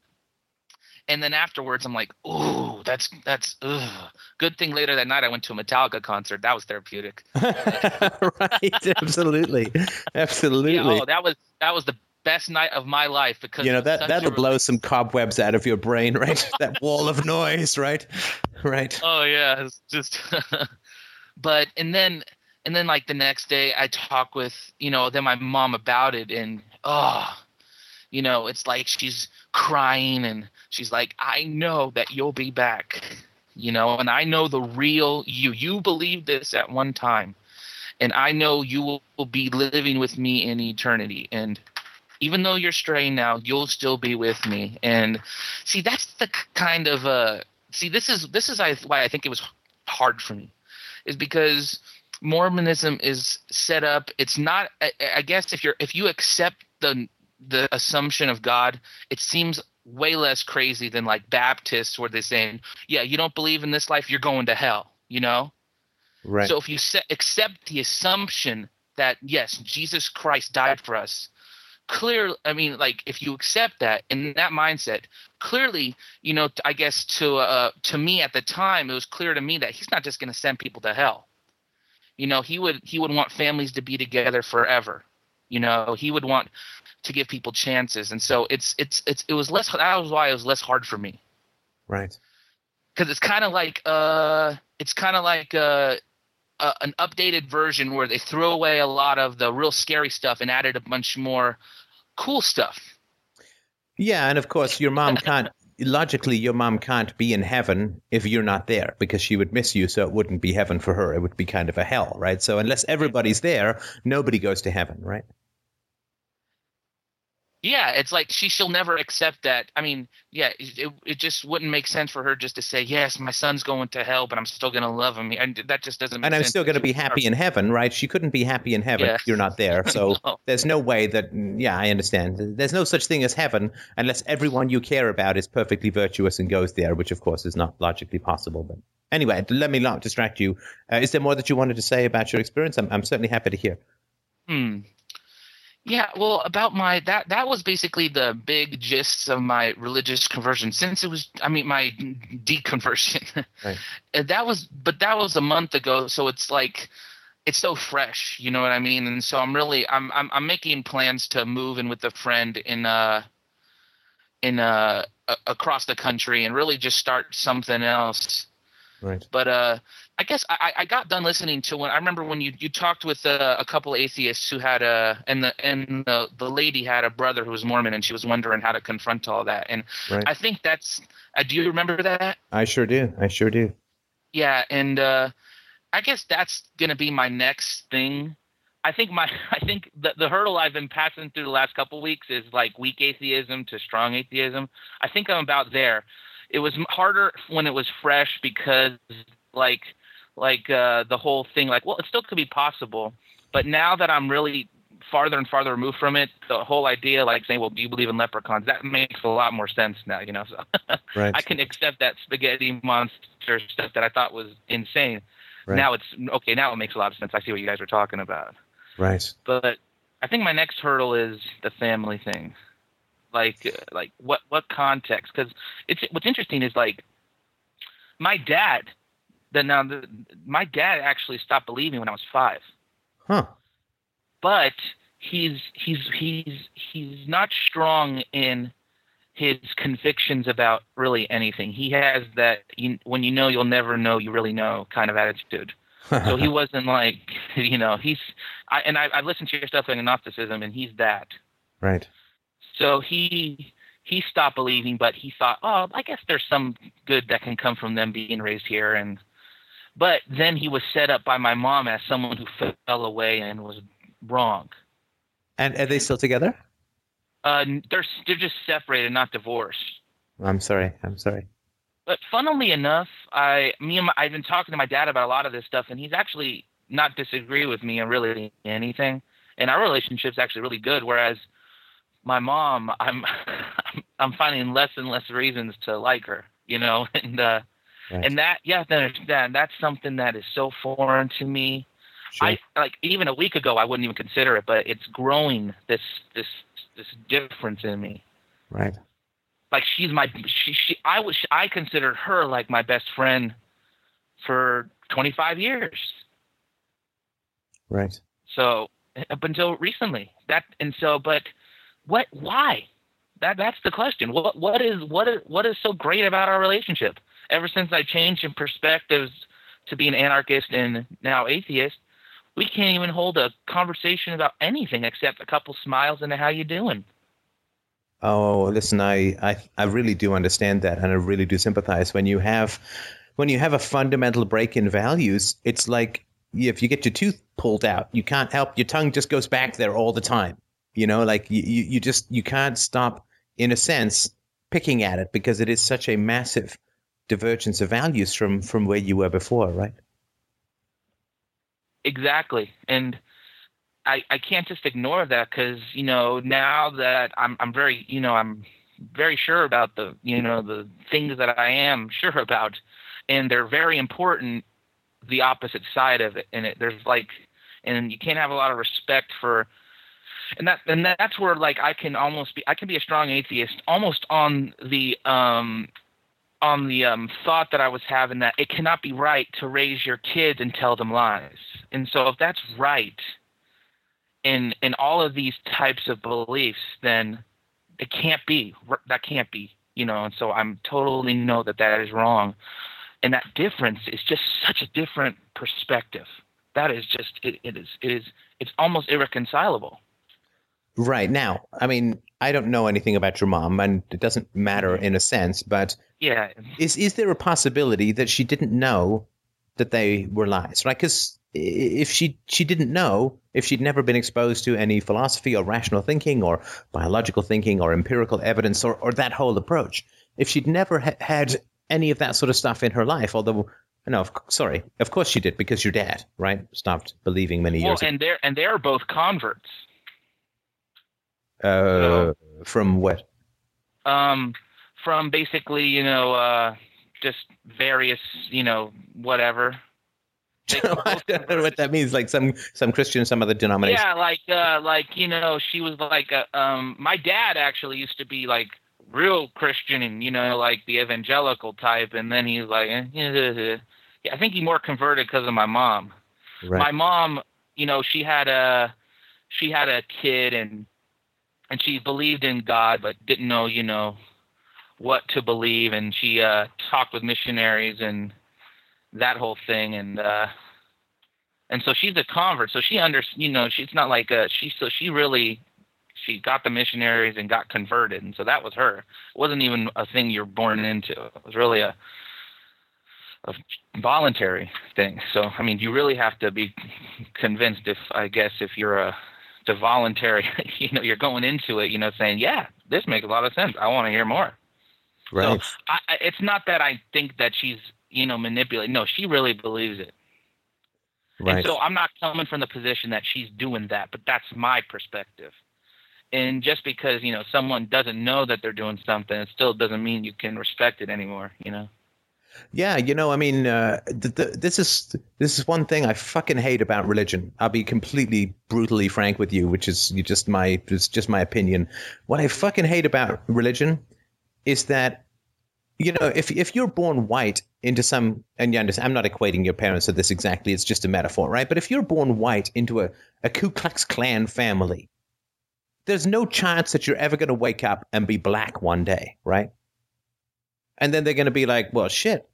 and then afterwards, I'm like, ooh, that's ugh. Good thing later that night I went to a Metallica concert. That was therapeutic. Right. Absolutely. Absolutely. Yeah, that was the best night of my life, because that'll blow some cobwebs out of your brain, right? That wall of noise, right. Oh yeah, it's just but and then like the next day I talk with then my mom about it, and it's like she's crying and she's like, I know that you'll be back, and I know the real you. You believed this at one time, and I know you will be living with me in eternity, and even though you're straying now, you'll still be with me. And see, that's the kind of this is why I think it was hard for me, is because Mormonism is set up. It's not. I guess if you accept the assumption of God, it seems way less crazy than like Baptists, where they're saying, "Yeah, you don't believe in this life, you're going to hell." Right. So if you accept the assumption that yes, Jesus Christ died for us. If you accept that and that mindset, clearly, I guess to me at the time, it was clear to me that he's not just going to send people to hell. He would want families to be together forever. He would want to give people chances, and so it was less. That was why it was less hard for me. Right. Because it's kind of like an updated version where they threw away a lot of the real scary stuff and added a bunch more cool stuff. Yeah, and of course your mom can't – logically your mom can't be in heaven if you're not there, because she would miss you, so it wouldn't be heaven for her. It would be kind of a hell, right? So unless everybody's there, nobody goes to heaven, right? Yeah, it's like she'll never accept that. I mean, yeah, it just wouldn't make sense for her just to say, yes, my son's going to hell, but I'm still going to love him. And that just doesn't make sense. And I'm still going to be happy in heaven, right? She couldn't be happy in heaven if you're not there. So no. There's no way that, yeah, I understand. There's no such thing as heaven unless everyone you care about is perfectly virtuous and goes there, which, of course, is not logically possible. But anyway, let me not distract you. Is there more that you wanted to say about your experience? I'm certainly happy to hear. Yeah, well, about my that was basically the big gist of my religious conversion. Since it was, my deconversion. Right. That was a month ago, so it's like it's so fresh, you know what I mean? And so I'm making plans to move in with a friend in across the country and really just start something else. Right. But I guess I got done listening to when I remember when you talked with a couple atheists who had the lady had a brother who was Mormon, and she was wondering how to confront all that. And right. I think that's do you remember that? I sure do. Yeah, and I guess that's gonna be my next thing. I think the hurdle I've been passing through the last couple of weeks is like weak atheism to strong atheism. I think I'm about there. It was harder when it was fresh because the whole thing, it still could be possible. But now that I'm really farther and farther removed from it, the whole idea, saying, well, do you believe in leprechauns? That makes a lot more sense now, So right. I can accept that spaghetti monster stuff that I thought was insane. Right. Now now it makes a lot of sense. I see what you guys are talking about. Right. But I think my next hurdle is the family thing. Like what context? Because what's interesting is my dad. My dad actually stopped believing when I was 5. Huh. But he's not strong in his convictions about really anything. He has that when you know you'll never know you really know kind of attitude. So he wasn't I've listened to your stuff on Gnosticism, and he's that. Right. So he stopped believing, but he thought, oh, I guess there's some good that can come from them being raised here. But then he was set up by my mom as someone who fell away and was wrong. And are they still together? They're just separated, not divorced. I'm sorry. But funnily enough, I've been talking to my dad about a lot of this stuff, and he's actually not disagree with me on really anything. And our relationship's actually really good, whereas my mom, I'm finding less and less reasons to like her, right. And that, you have to understand, that's something that is so foreign to me. Sure. Even a week ago, I wouldn't even consider it, but it's growing this difference in me. Right. like she's my I considered her like my best friend for 25 years. Right. So up until recently, but what? Why? That's the question. What is so great about our relationship? Ever since I changed in perspectives to be an anarchist and now atheist, we can't even hold a conversation about anything except a couple smiles and a how you doing. Oh, listen, I really do understand that, and I really do sympathize. When you have a fundamental break in values, it's like if you get your tooth pulled out, you can't help, your tongue just goes back there all the time. You know, like you can't stop, in a sense, picking at it, because it is such a massive divergence of values from where you were before, right? Exactly. And I can't just ignore that, because, you know, now that I'm very sure about the things that I am sure about, and they're very important, the opposite side of it. And and you can't have a lot of respect for, and that's where, like, I can be a strong atheist almost on the thought that I was having that it cannot be right to raise your kids and tell them lies. And so if that's right in all of these types of beliefs, then that can't be, you know, and so I'm totally know that is wrong. And that difference is just such a different perspective. That is just, it's almost irreconcilable. Right. Now, I mean, I don't know anything about your mom, and it doesn't matter in a sense, but yeah, is there a possibility that she didn't know that they were lies, right? Because if she didn't know, if she'd never been exposed to any philosophy or rational thinking or biological thinking or empirical evidence or that whole approach, if she'd never had any of that sort of stuff in her life, although of course she did, because your dad, right, stopped believing many years ago. And they're both converts. From what? From basically, you know, just various, you know, whatever. I don't know what that means. Like some Christian, some other denomination. Yeah, like you know, she was like my dad actually used to be like real Christian, and you know, like the evangelical type, and then he's like, yeah, I think he more converted because of my mom. Right. My mom, you know, she had a kid and she believed in God, but didn't know, you know, what to believe. And she talked with missionaries and that whole thing. And so she's a convert. So she she's not like she got the missionaries and got converted. And so that was her. It wasn't even a thing you're born into. It was really a voluntary thing. So, I mean, you really have to be convinced if you're to voluntary, you know, you're going into it, you know, saying, yeah, this makes a lot of sense. I want to hear more. Right. So it's not that I think that she's, you know, manipulating. No, she really believes it. Right. And so I'm not coming from the position that she's doing that, but that's my perspective. And just because, you know, someone doesn't know that they're doing something, it still doesn't mean you can respect it anymore, you know? Yeah, you know, I mean, this is one thing I fucking hate about religion. I'll be completely brutally frank with you, which is just my opinion. What I fucking hate about religion is that, you know, if you're born white into some, and you understand, I'm not equating your parents to this exactly, it's just a metaphor, right? But if you're born white into a Ku Klux Klan family, there's no chance that you're ever going to wake up and be black one day, right? And then they're going to be like, well, shit,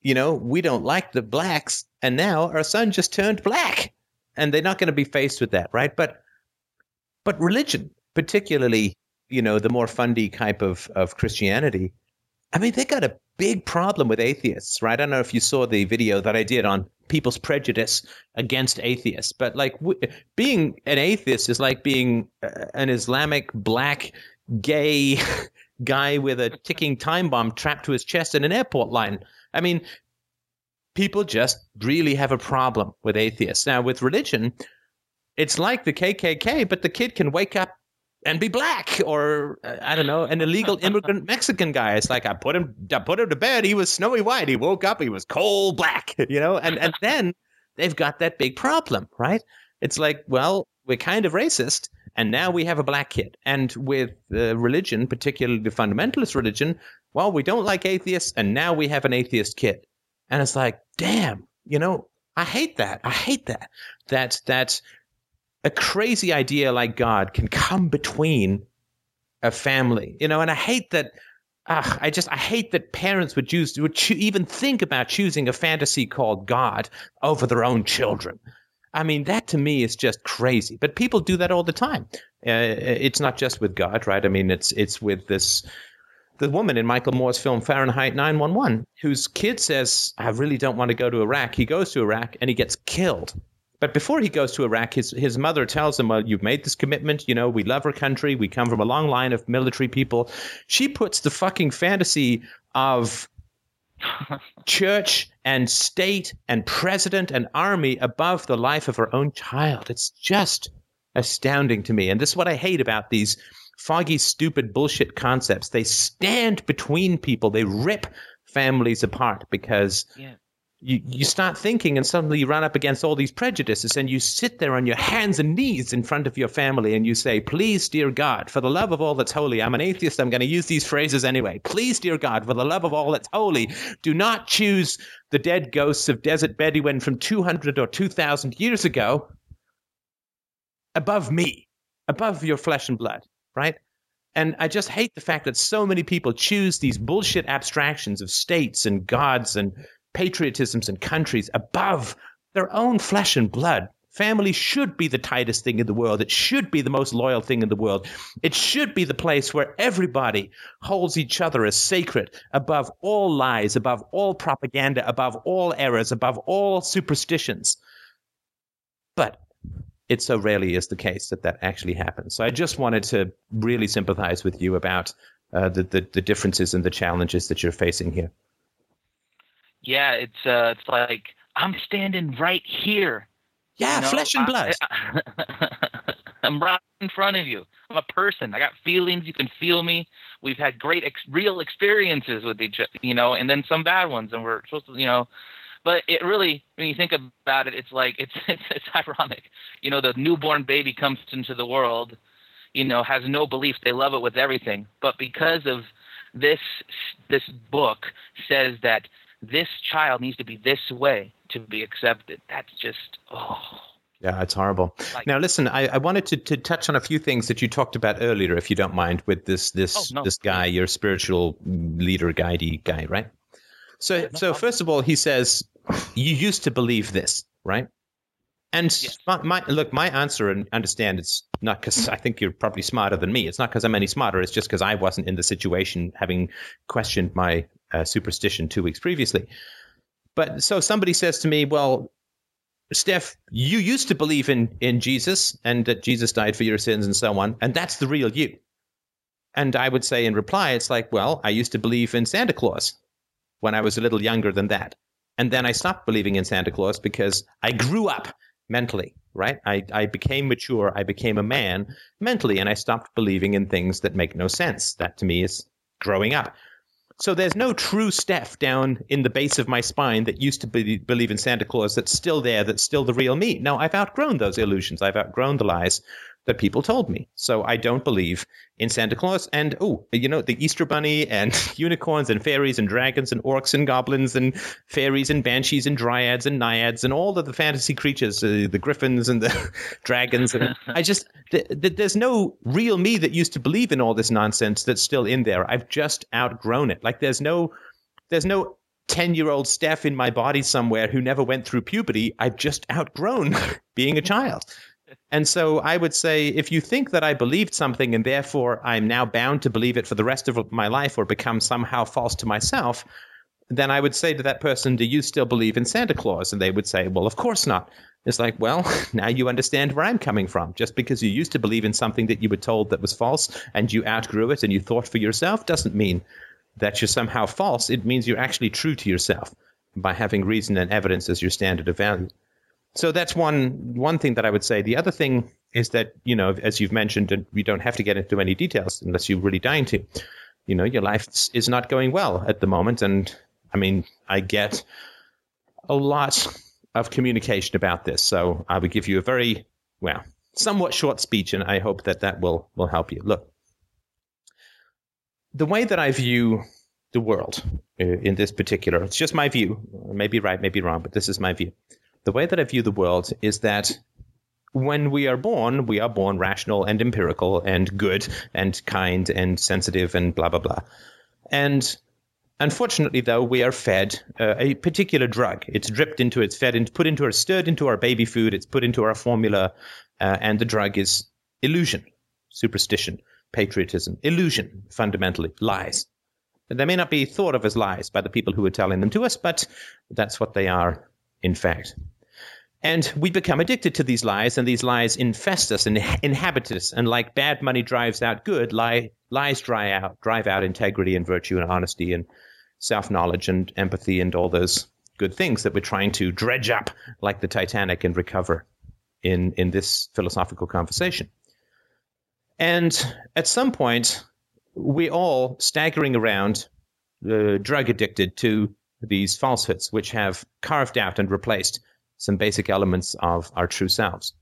you know, we don't like the blacks, and now our son just turned black. And they're not going to be faced with that, right? But religion, particularly, you know, the more fundy type of Christianity, I mean, they got a big problem with atheists, right? I don't know if you saw the video that I did on people's prejudice against atheists, but like being an atheist is like being an Islamic black gay guy with a ticking time bomb trapped to his chest in an airport line. I mean, people just really have a problem with atheists. Now, with religion, it's like the KKK, but the kid can wake up and be black, or I don't know, an illegal immigrant Mexican guy. It's like I put him to bed. He was snowy white. He woke up. He was coal black. You know, and then they've got that big problem, right? It's like, well, we're kind of racist, And now we have a black kid. And with religion, particularly the fundamentalist religion, well, we don't like atheists, and now we have an atheist kid. And it's like, damn, you know, I hate that. I hate that. That's a crazy idea like God can come between a family, you know, and I hate that. I hate that parents would even think about choosing a fantasy called God over their own children. I mean, that to me is just crazy. But people do that all the time. It's not just with God, right? I mean, it's with the woman in Michael Moore's film Fahrenheit 911, whose kid says, I really don't want to go to Iraq. He goes to Iraq and he gets killed. But before he goes to Iraq, his mother tells him, well, you've made this commitment. You know, we love our country. We come from a long line of military people. She puts the fucking fantasy of church and state and president and army above the life of her own child. It's just astounding to me. And this is what I hate about these foggy, stupid bullshit concepts. They stand between people. They rip families apart because... Yeah. You start thinking and suddenly you run up against all these prejudices and you sit there on your hands and knees in front of your family and you say, please, dear God, for the love of all that's holy. I'm an atheist. I'm going to use these phrases anyway. Please, dear God, for the love of all that's holy, do not choose the dead ghosts of Desert Bedouin from 200 or 2,000 years ago above me, above your flesh and blood, right? And I just hate the fact that so many people choose these bullshit abstractions of states and gods and patriotisms and countries above their own flesh and blood. Family should be the tightest thing in the world. It should be the most loyal thing in the world. It should be the place where everybody holds each other as sacred above all lies, above all propaganda, above all errors, above all superstitions. But it so rarely is the case that actually happens. So I just wanted to really sympathize with you about the differences and the challenges that you're facing here. Yeah, it's like I'm standing right here. Yeah, you know? Flesh and blood. I'm right in front of you. I'm a person. I got feelings. You can feel me. We've had great real experiences with each other, you know, and then some bad ones, and we're supposed to, you know. But it really, when you think about it, it's like it's ironic. You know, the newborn baby comes into the world, you know, has no belief. They love it with everything, but because of this book says that this child needs to be this way to be accepted. That's just, oh. Yeah, it's horrible. Like, now, listen, I wanted to touch on a few things that you talked about earlier, if you don't mind, with this guy, your spiritual leader, guidey guy, right? So first of all, he says, you used to believe this, right? And yes. My answer, and understand it's not because I think you're probably smarter than me. It's not because I'm any smarter. It's just because I wasn't in the situation having questioned my superstition 2 weeks previously. But so somebody says to me, well, Steph, you used to believe in Jesus and that Jesus died for your sins and so on. And that's the real you. And I would say in reply, it's like, well, I used to believe in Santa Claus when I was a little younger than that. And then I stopped believing in Santa Claus because I grew up mentally, right? I became mature. I became a man mentally, and I stopped believing in things that make no sense. That to me is growing up. So there's no true Steph down in the base of my spine that used to believe in Santa Claus that's still there, that's still the real me. No, I've outgrown those illusions. I've outgrown the lies that people told me. So I don't believe in Santa Claus and, oh, you know, the Easter Bunny and unicorns and fairies and dragons and orcs and goblins and fairies and banshees and dryads and naiads and all of the fantasy creatures, the griffins and the dragons. And I just, there's no real me that used to believe in all this nonsense that's still in there. I've just outgrown it. Like there's no 10-year-old Steph in my body somewhere who never went through puberty. I've just outgrown being a child. And so I would say, if you think that I believed something and therefore I'm now bound to believe it for the rest of my life or become somehow false to myself, then I would say to that person, do you still believe in Santa Claus? And they would say, well, of course not. It's like, well, now you understand where I'm coming from. Just because you used to believe in something that you were told that was false and you outgrew it and you thought for yourself doesn't mean that you're somehow false. It means you're actually true to yourself by having reason and evidence as your standard of value. So that's one thing that I would say. The other thing is that, you know, as you've mentioned, and we don't have to get into any details unless you're really dying to, you know, your life is not going well at the moment. And I mean, I get a lot of communication about this. So I would give you a very, well, somewhat short speech, and I hope that that will help you. Look, the way that I view the world in this particular, it's just my view, maybe right, maybe wrong, but this is my view. The way that I view the world is that when we are born rational and empirical and good and kind and sensitive and blah, blah, blah. And unfortunately, though, we are fed a particular drug. It's dripped into, it's fed, and put into, or stirred into our baby food. It's put into our formula. And the drug is illusion, superstition, patriotism, illusion, fundamentally, lies. And they may not be thought of as lies by the people who are telling them to us, but that's what they are, in fact. And we become addicted to these lies, and these lies infest us and inhabit us. And like bad money drives out good, lies drive out integrity and virtue and honesty and self-knowledge and empathy and all those good things that we're trying to dredge up like the Titanic and recover in this philosophical conversation. And at some point, we're all staggering around drug addicted to these falsehoods, which have carved out and replaced some basic elements of our true selves.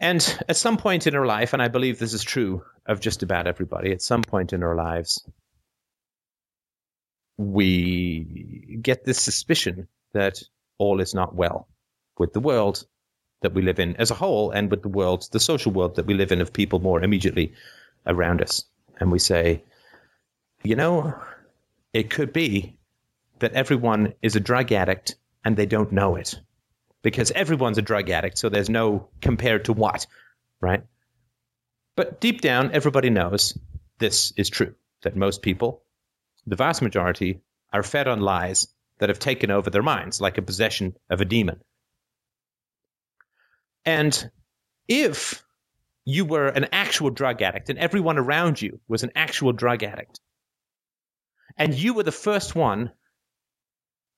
And at some point in our life, and I believe this is true of just about everybody, at some point in our lives, we get this suspicion that all is not well with the world that we live in as a whole, and with the world, the social world that we live in, of people more immediately around us. And we say, you know, it could be that everyone is a drug addict and they don't know it, because everyone's a drug addict, so there's no compared to what, right? But deep down, everybody knows this is true, that most people, the vast majority, are fed on lies that have taken over their minds, like a possession of a demon. And if you were an actual drug addict, and everyone around you was an actual drug addict, and you were the first one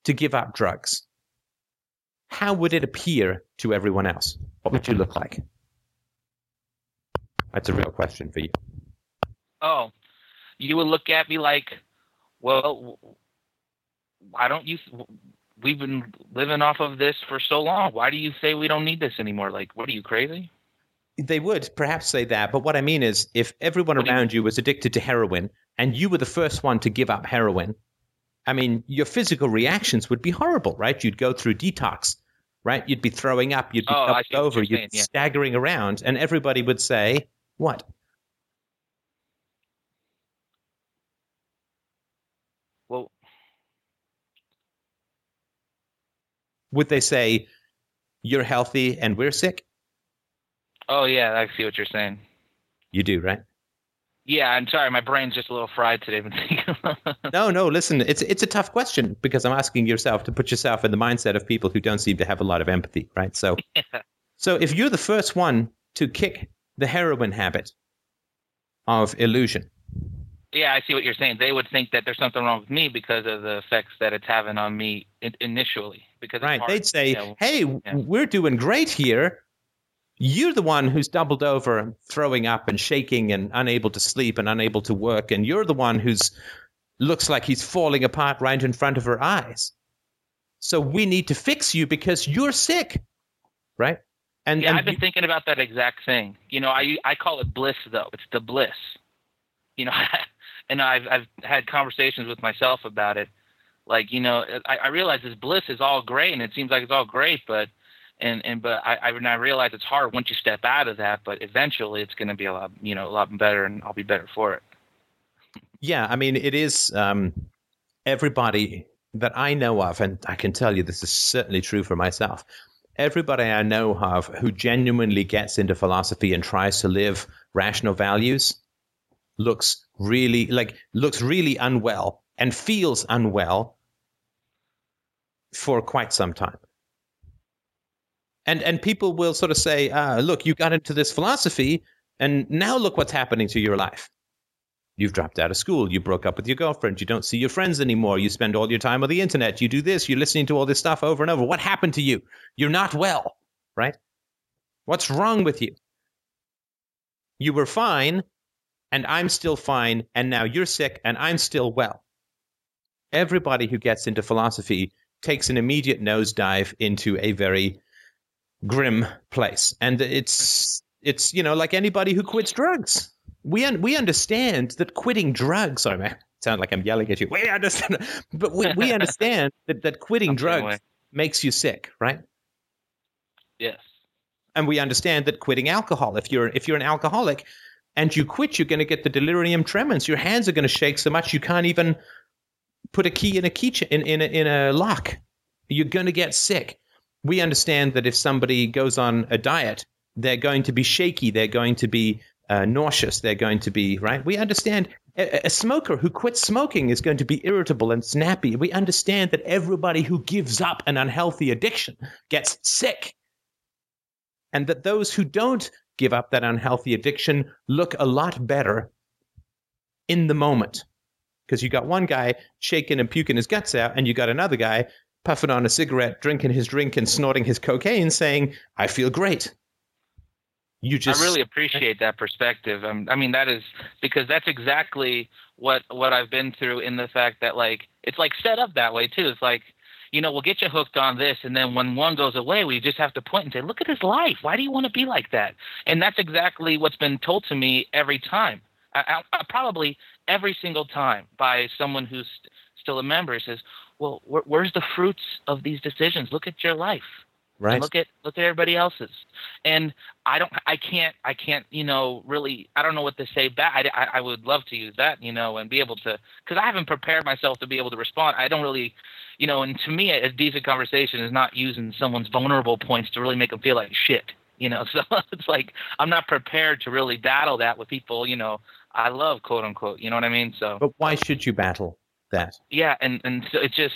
to give up drugs, how would it appear to everyone else? What would you look like? That's a real question for you. Oh, you would look at me like, well, why don't you? We've been living off of this for so long. Why do you say we don't need this anymore? Like, what, are you crazy? They would perhaps say that, but what I mean is, if everyone around you was addicted to heroin and you were the first one to give up heroin, I mean, your physical reactions would be horrible, right? You'd go through detox, right? You'd be throwing up, you'd be knocked over, you'd be staggering around, and everybody would say, what? Well, would they say, you're healthy and we're sick? Oh, yeah, I see what you're saying. You do, right? Yeah, I'm sorry. My brain's just a little fried today. No, listen, it's a tough question, because I'm asking yourself to put yourself in the mindset of people who don't seem to have a lot of empathy, right? So, yeah. So if you're the first one to kick the heroin habit of illusion. Yeah, I see what you're saying. They would think that there's something wrong with me because of the effects that it's having on me initially. Because right, they'd say, hey, we're doing great here. You're the one who's doubled over and throwing up and shaking and unable to sleep and unable to work. And you're the one who's looks like he's falling apart right in front of her eyes. So we need to fix you because you're sick, right? And yeah, and I've been thinking about that exact thing. You know, I call it bliss, though. It's the bliss. You know, and I've had conversations with myself about it. Like, you know, I realize this bliss is all great, and it seems like it's all great, but but I realize it's hard once you step out of that, but eventually it's going to be a lot better, and I'll be better for it. Yeah, I mean, it is everybody that I know of, and I can tell you this is certainly true for myself, everybody I know of who genuinely gets into philosophy and tries to live rational values looks really unwell and feels unwell for quite some time. And people will sort of say, look, you got into this philosophy, and now look what's happening to your life. You've dropped out of school. You broke up with your girlfriend. You don't see your friends anymore. You spend all your time on the internet. You do this. You're listening to all this stuff over and over. What happened to you? You're not well, right? What's wrong with you? You were fine, and I'm still fine, and now you're sick, and I'm still well. Everybody who gets into philosophy takes an immediate nosedive into a very grim place. And it's you know, like anybody who quits drugs. We understand that quitting drugs, sorry, man, sound like I'm yelling at you. We understand, but we understand that quitting drugs makes you sick, right? Yes. And we understand that quitting alcohol, if you're an alcoholic and you quit, you're going to get the delirium tremens. Your hands are going to shake so much you can't even put a key in a in a lock. You're going to get sick. We understand that if somebody goes on a diet, they're going to be shaky. They're going to be nauseous. They're going to be, right? We understand a smoker who quits smoking is going to be irritable and snappy. We understand that everybody who gives up an unhealthy addiction gets sick, and that those who don't give up that unhealthy addiction look a lot better in the moment, because you got one guy shaking and puking his guts out, and you got another guy puffing on a cigarette, drinking his drink and snorting his cocaine, saying, I feel great. I really appreciate that perspective. I mean, that is because that's exactly what I've been through, in the fact that, like, it's like set up that way too. It's like, you know, we'll get you hooked on this, and then when one goes away, we just have to point and say, look at his life. Why do you want to be like that? And that's exactly what's been told to me every time. I probably every single time by someone who's still a member says, well, where's the fruits of these decisions? Look at your life. Right. And look at everybody else's. And I can't, you know, really, I don't know what to say back. I would love to use that, you know, and be able to, because I haven't prepared myself to be able to respond. I don't really, you know, and to me, a decent conversation is not using someone's vulnerable points to really make them feel like shit, you know? So it's like, I'm not prepared to really battle that with people, you know, I love, quote unquote, you know what I mean? So, but why should you battle that? Yeah. And so it's just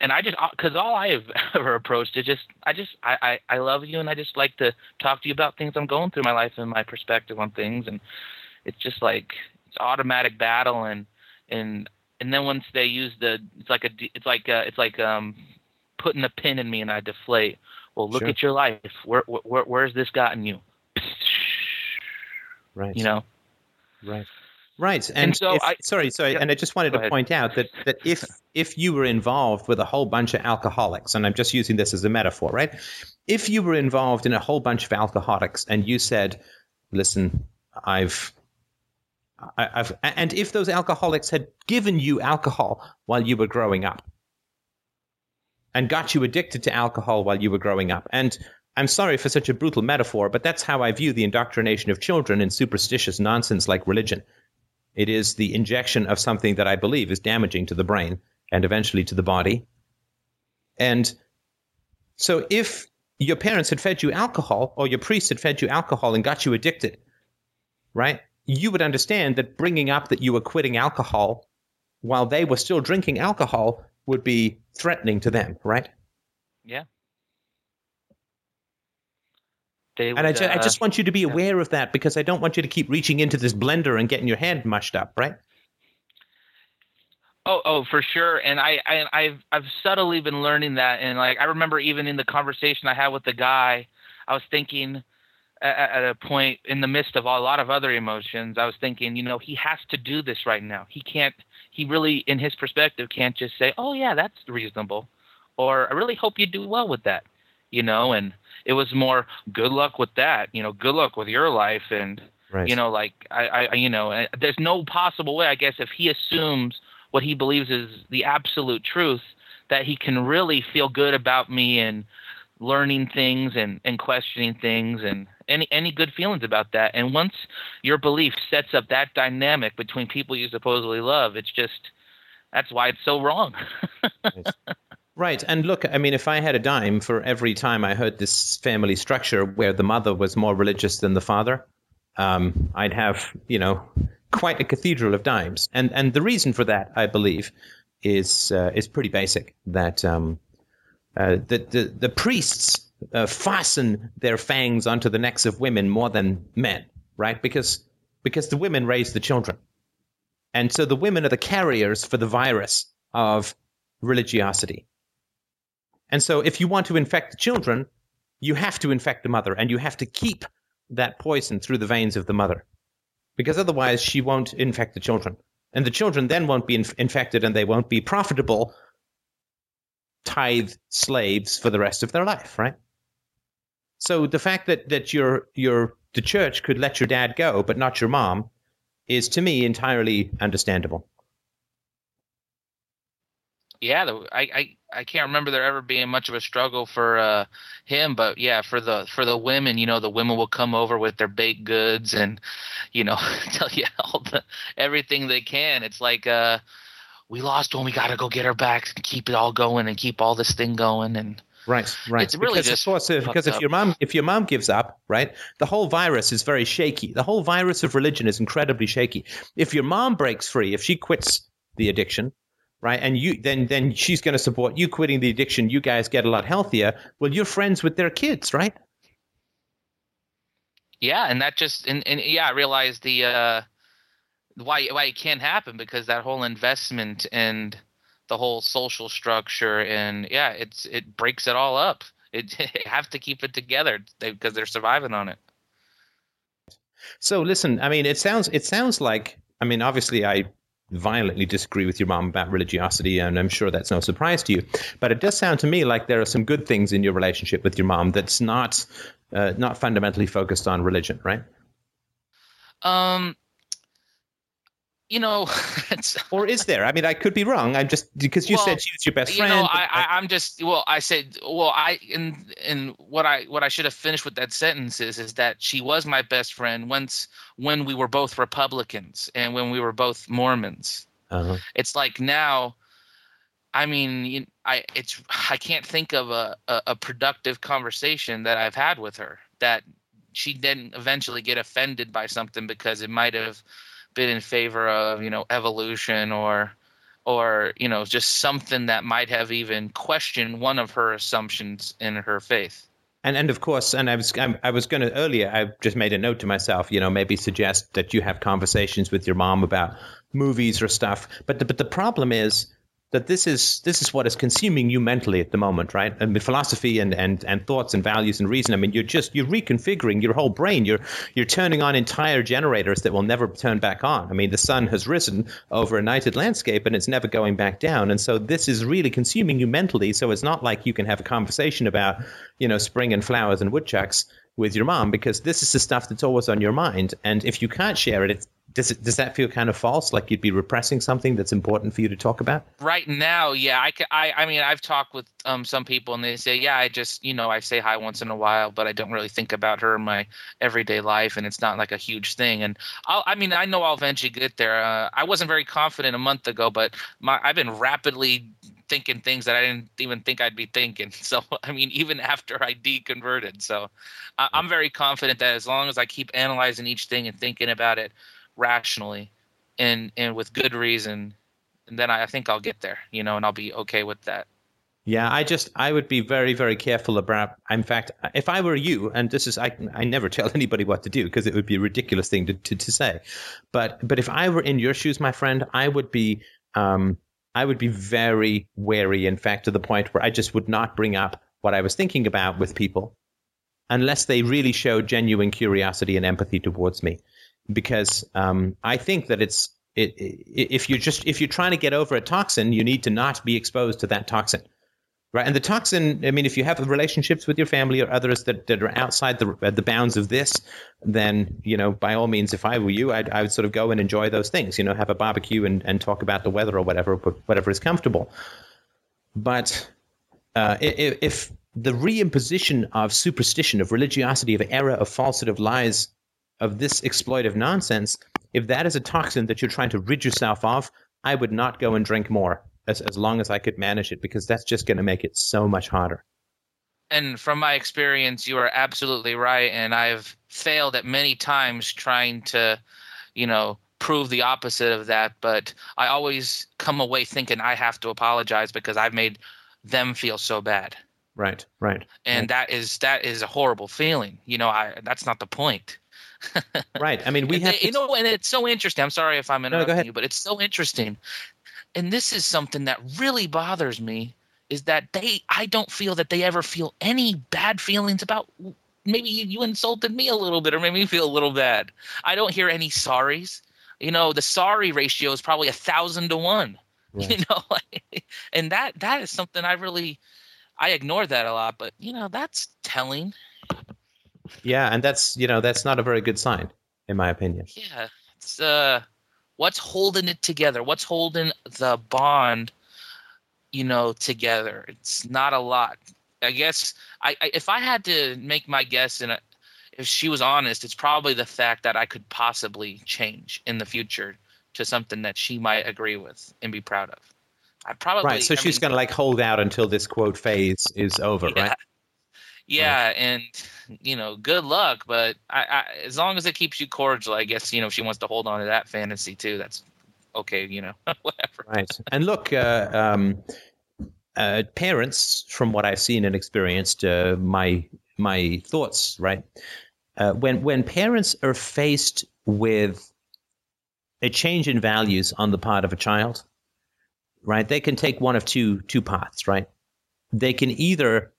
And I just, because all I have ever approached is just, I love you, and I just like to talk to you about things I'm going through in my life and my perspective on things. And it's just like, it's automatic battle. And then once they use it's like putting a pin in me and I deflate. Well, look at your life. Where's this gotten you? Right. You know? Right. Right. And so yeah, and I just wanted to point out that if you were involved with a whole bunch of alcoholics, and I'm just using this as a metaphor, right? If you were involved in a whole bunch of alcoholics and you said, listen, I've and if those alcoholics had given you alcohol while you were growing up and got you addicted to alcohol while you were growing up, and I'm sorry for such a brutal metaphor, but that's how I view the indoctrination of children in superstitious nonsense like religion. It is the injection of something that I believe is damaging to the brain and eventually to the body. And so if your parents had fed you alcohol, or your priest had fed you alcohol and got you addicted, right, you would understand that bringing up that you were quitting alcohol while they were still drinking alcohol would be threatening to them, right? Yeah. And I just want you to be aware of that, because I don't want you to keep reaching into this blender and getting your hand mushed up, right? Oh, for sure. And I've subtly been learning that. And like, I remember even in the conversation I had with the guy, I was thinking at a point in the midst of a lot of other emotions, I was thinking, you know, he has to do this right now. He really, in his perspective, can't just say, oh yeah, that's reasonable, or I really hope you do well with that, you know. And it was more good luck with that, you know, good luck with your life. And, right, you know, like I, you know, there's no possible way, I guess, if he assumes what he believes is the absolute truth, that he can really feel good about me and learning things and questioning things and any good feelings about that. And once your belief sets up that dynamic between people you supposedly love, it's just, that's why it's so wrong. Right. And look, I mean, if I had a dime for every time I heard this family structure where the mother was more religious than the father, I'd have, you know, quite a cathedral of dimes. And the reason for that, I believe, is pretty basic, that the priests fasten their fangs onto the necks of women more than men, right? Because the women raise the children. And so the women are the carriers for the virus of religiosity. And so if you want to infect the children, you have to infect the mother, and you have to keep that poison through the veins of the mother, because otherwise she won't infect the children. And the children then won't be infected, and they won't be profitable tithe slaves for the rest of their life, right? So the fact that the church could let your dad go, but not your mom, is to me entirely understandable. Yeah, I can't remember there ever being much of a struggle for him, but yeah, for the women, the women will come over with their baked goods and, tell you everything they can. It's like, we lost one, we got to go get her back and keep it all going and keep all this thing going. And right. It's really because if your mom gives up, right, the whole virus is very shaky. The whole virus of religion is incredibly shaky. If your mom breaks free, if she quits the addiction, right, and you then she's going to support you quitting the addiction. You guys get a lot healthier. Well, you're friends with their kids, right? Yeah, and that just I realized the why it can't happen, because that whole investment and the whole social structure and it breaks it all up. It have to keep it together because they're surviving on it. So listen, it sounds like obviously I violently disagree with your mom about religiosity, and I'm sure that's no surprise to you. But it does sound to me like there are some good things in your relationship with your mom that's not fundamentally focused on religion, right? Or is there? I mean, I could be wrong. I'm just because you said she was your best friend. What I should have finished with that sentence is that she was my best friend when we were both Republicans and when we were both Mormons. Uh-huh. It's like now, I can't think of a productive conversation that I've had with her that she didn't eventually get offended by something because it might have been in favor of evolution or just something that might have even questioned one of her assumptions in her faith. And of course, and I just made a note to myself, maybe suggest that you have conversations with your mom about movies or stuff. But the problem is that this is what is consuming you mentally at the moment, right? And the philosophy and thoughts and values and reason. You're reconfiguring your whole brain. You're turning on entire generators that will never turn back on. The sun has risen over a nighted landscape and it's never going back down. And so this is really consuming you mentally. So it's not like you can have a conversation about, spring and flowers and woodchucks with your mom, because this is the stuff that's always on your mind. And if you can't share it, does that feel kind of false, like you'd be repressing something that's important for you to talk about? Right now, yeah. I've talked with some people and they say, I just, I say hi once in a while, but I don't really think about her in my everyday life, and it's not like a huge thing. And I know I'll eventually get there. I wasn't very confident a month ago, but I've been rapidly thinking things that I didn't even think I'd be thinking. So, even after I deconverted. So I'm very confident that as long as I keep analyzing each thing and thinking about it rationally and with good reason, and then I think I'll get there, and I'll be okay with that. Yeah, I would be very, very careful about, in fact, if I were you, and this is, I never tell anybody what to do because it would be a ridiculous thing to say. But if I were in your shoes, my friend, I would be very wary, in fact, to the point where I just would not bring up what I was thinking about with people unless they really showed genuine curiosity and empathy towards me. Because I think that if you're trying to get over a toxin, you need to not be exposed to that toxin, right? And the toxin, if you have relationships with your family or others that are outside the bounds of this, then by all means, if I were you, I would sort of go and enjoy those things, have a barbecue and talk about the weather or whatever is comfortable. But if the reimposition of superstition, of religiosity, of error, of falsehood, of lies, of this exploitive nonsense, if that is a toxin that you're trying to rid yourself of, I would not go and drink more as long as I could manage it, because that's just going to make it so much harder. And from my experience, you are absolutely right. And I've failed at many times trying to, prove the opposite of that. But I always come away thinking I have to apologize because I've made them feel so bad. Right. And that is a horrible feeling. That's not the point. Right. And it's so interesting. I'm sorry if I'm interrupting you, but it's so interesting. And this is something that really bothers me, is that I don't feel that they ever feel any bad feelings about, maybe you insulted me a little bit or made me feel a little bad. I don't hear any sorries. The sorry ratio is probably 1,000 to 1, right? And that is something I ignore that a lot, but that's telling. Yeah, and that's, you know, that's not a very good sign, in my opinion. Yeah, it's what's holding it together? What's holding the bond, you know, together? It's not a lot. I guess I if I had to make my guess, and if she was honest, it's probably the fact that I could possibly change in the future to something that she might agree with and be proud of. I probably right. So she's going to like hold out until this quote phase is over, yeah. Right? Yeah, and you know, good luck. But I, as long as it keeps you cordial, I guess, you know, if she wants to hold on to that fantasy too, that's okay. You know, whatever. Right. And look, parents, from what I've seen and experienced, my thoughts, right? When parents are faced with a change in values on the part of a child, right? They can take one of two paths, right? They can either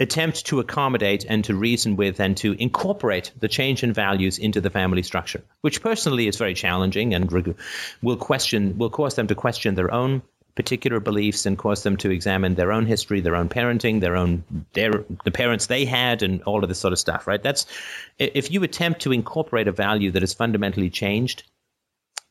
attempt to accommodate and to reason with and to incorporate the change in values into the family structure, which personally is very challenging and will cause them to question their own particular beliefs and cause them to examine their own history, their own parenting, the parents they had, and all of this sort of stuff, right? That's if you attempt to incorporate a value that is fundamentally changed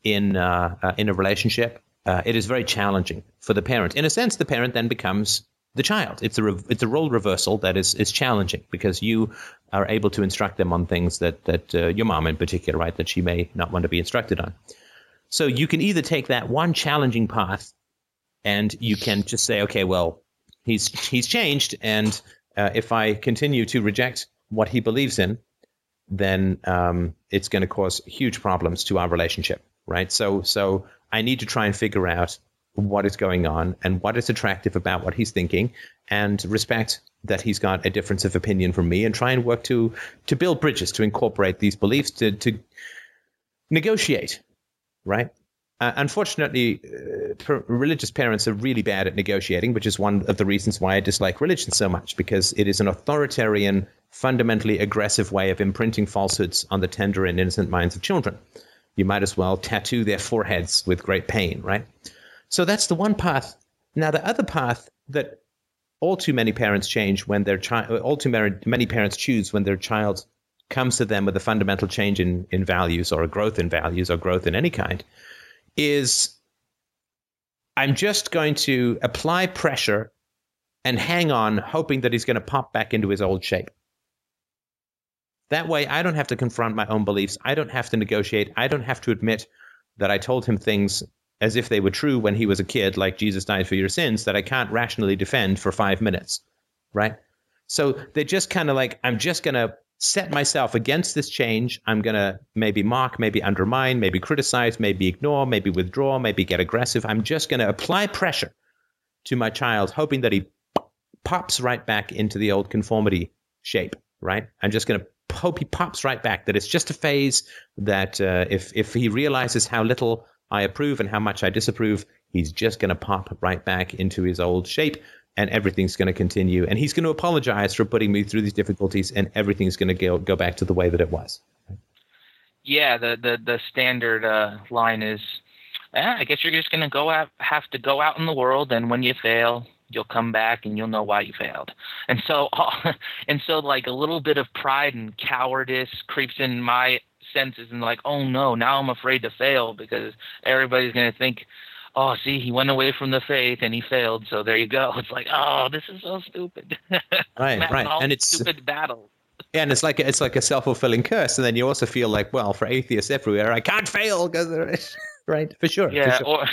in a relationship, it is very challenging for the parent. In a sense, the parent then becomes the child. It's a role reversal that is challenging, because you are able to instruct them on things that your mom in particular, right, that she may not want to be instructed on. So you can either take that one challenging path, and you can just say, okay, well, he's changed, and if I continue to reject what he believes in, then it's going to cause huge problems to our relationship, right? So I need to try and figure out what is going on and what is attractive about what he's thinking, and respect that he's got a difference of opinion from me, and try and work to build bridges, to incorporate these beliefs, to negotiate, right? Unfortunately, religious parents are really bad at negotiating, which is one of the reasons why I dislike religion so much, because it is an authoritarian, fundamentally aggressive way of imprinting falsehoods on the tender and innocent minds of children. You might as well tattoo their foreheads with great pain, right? So that's the one path. Now, the other path that all too many parents choose when their child comes to them with a fundamental change in values, or a growth in values, or growth in any kind, is I'm just going to apply pressure and hang on, hoping that he's going to pop back into his old shape. That way, I don't have to confront my own beliefs. I don't have to negotiate. I don't have to admit that I told him things as if they were true when he was a kid, like Jesus died for your sins, that I can't rationally defend for 5 minutes, right? So they're just kind of like, I'm just going to set myself against this change. I'm going to maybe mock, maybe undermine, maybe criticize, maybe ignore, maybe withdraw, maybe get aggressive. I'm just going to apply pressure to my child, hoping that he pops right back into the old conformity shape, right? I'm just going to hope he pops right back, that it's just a phase, that if he realizes how little I approve and how much I disapprove, he's just going to pop right back into his old shape, and everything's going to continue. And he's going to apologize for putting me through these difficulties, and everything's going to go back to the way that it was. Yeah, the standard line is, I guess you're just going to have to go out in the world, and when you fail, you'll come back and you'll know why you failed. And so like a little bit of pride and cowardice creeps in my senses, and like, oh no, now I'm afraid to fail, because everybody's going to think, oh, see, he went away from the faith and he failed, so there you go. It's like, oh, this is so stupid. Right. And it's stupid battle. Yeah, and it's like a self-fulfilling curse. And then you also feel like, well, for atheists everywhere, I can't fail, because right, for sure. Yeah, for sure.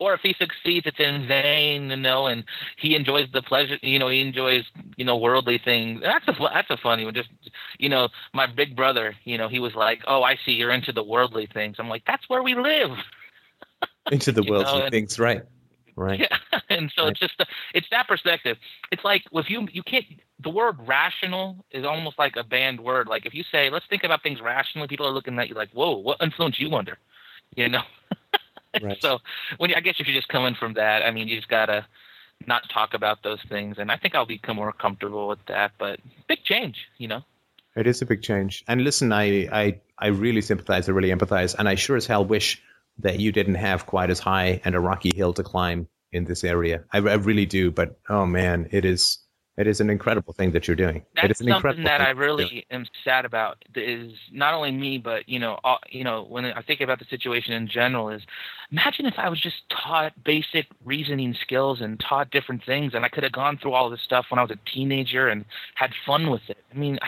Or if he succeeds, it's in vain, you know, and he enjoys the pleasure, you know, worldly things. That's a funny one. Just, you know, my big brother, you know, he was like, oh, I see, you're into the worldly things. I'm like, that's where we live. Into the worldly things, right. Right. Yeah. And so It's just, it's that perspective. It's like, if you can't, the word rational is almost like a banned word. Like if you say, let's think about things rationally, people are looking at you like, whoa, what influence you under, you know? Right. So I guess if you're just coming from that, I mean, you just got to not talk about those things. And I think I'll become more comfortable with that. But big change, you know. It is a big change. And listen, I really sympathize. I really empathize. And I sure as hell wish that you didn't have quite as high and a rocky hill to climb in this area. I really do. But, oh, man, it is It is an incredible thing that you're doing. That's something that I really am sad about. Is not only me, but when I think about the situation in general, is imagine if I was just taught basic reasoning skills and taught different things, and I could have gone through all of this stuff when I was a teenager and had fun with it. I mean,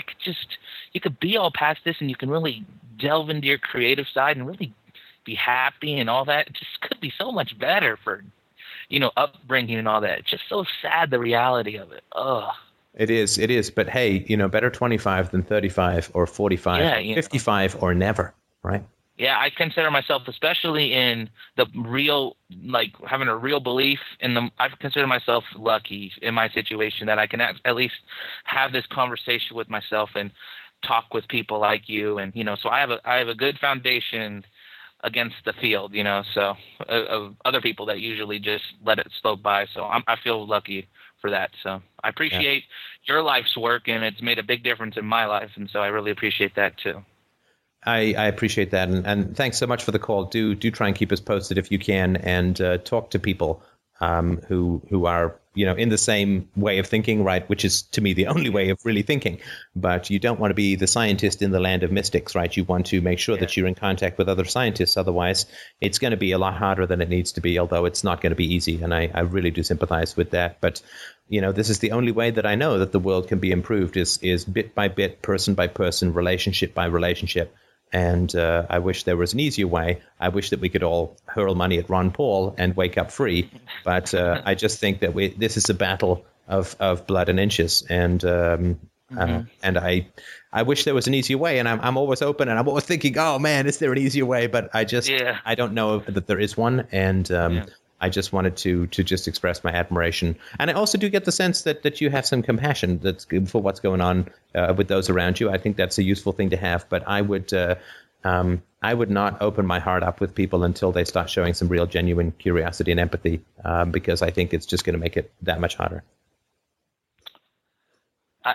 you could be all past this, and you can really delve into your creative side and really be happy and all that. It just could be so much better for, upbringing and all that. It's just so sad, the reality of it. Ugh. It is. But hey, better 25 than 35 or 45, 55 or never, right? Yeah, I consider myself, especially in the real, like having a real belief in the, I've considered myself lucky in my situation that I can at least have this conversation with myself and talk with people like you. And, so I have a good foundation against the field, of other people that usually just let it slope by. So I feel lucky for that. So I appreciate your life's work, and it's made a big difference in my life. And so I really appreciate that too. I appreciate that. And thanks so much for the call. Do try and keep us posted if you can, and talk to people who are, in the same way of thinking, right? Which is, to me, the only way of really thinking. But you don't want to be the scientist in the land of mystics, right? You want to make sure that you're in contact with other scientists. Otherwise, it's going to be a lot harder than it needs to be, although it's not going to be easy. And I really do sympathize with that. But, this is the only way that I know that the world can be improved is bit by bit, person by person, relationship by relationship. And I wish there was an easier way. I wish that we could all hurl money at Ron Paul and wake up free. But I just think that this is a battle of blood and inches. And and I wish there was an easier way. And I'm always open, and I'm always thinking, oh man, is there an easier way? But I just I don't know that there is one. And I just wanted to just express my admiration. And I also do get the sense that you have some compassion for what's going on with those around you. I think that's a useful thing to have. But I would not open my heart up with people until they start showing some real genuine curiosity and empathy, because I think it's just going to make it that much harder.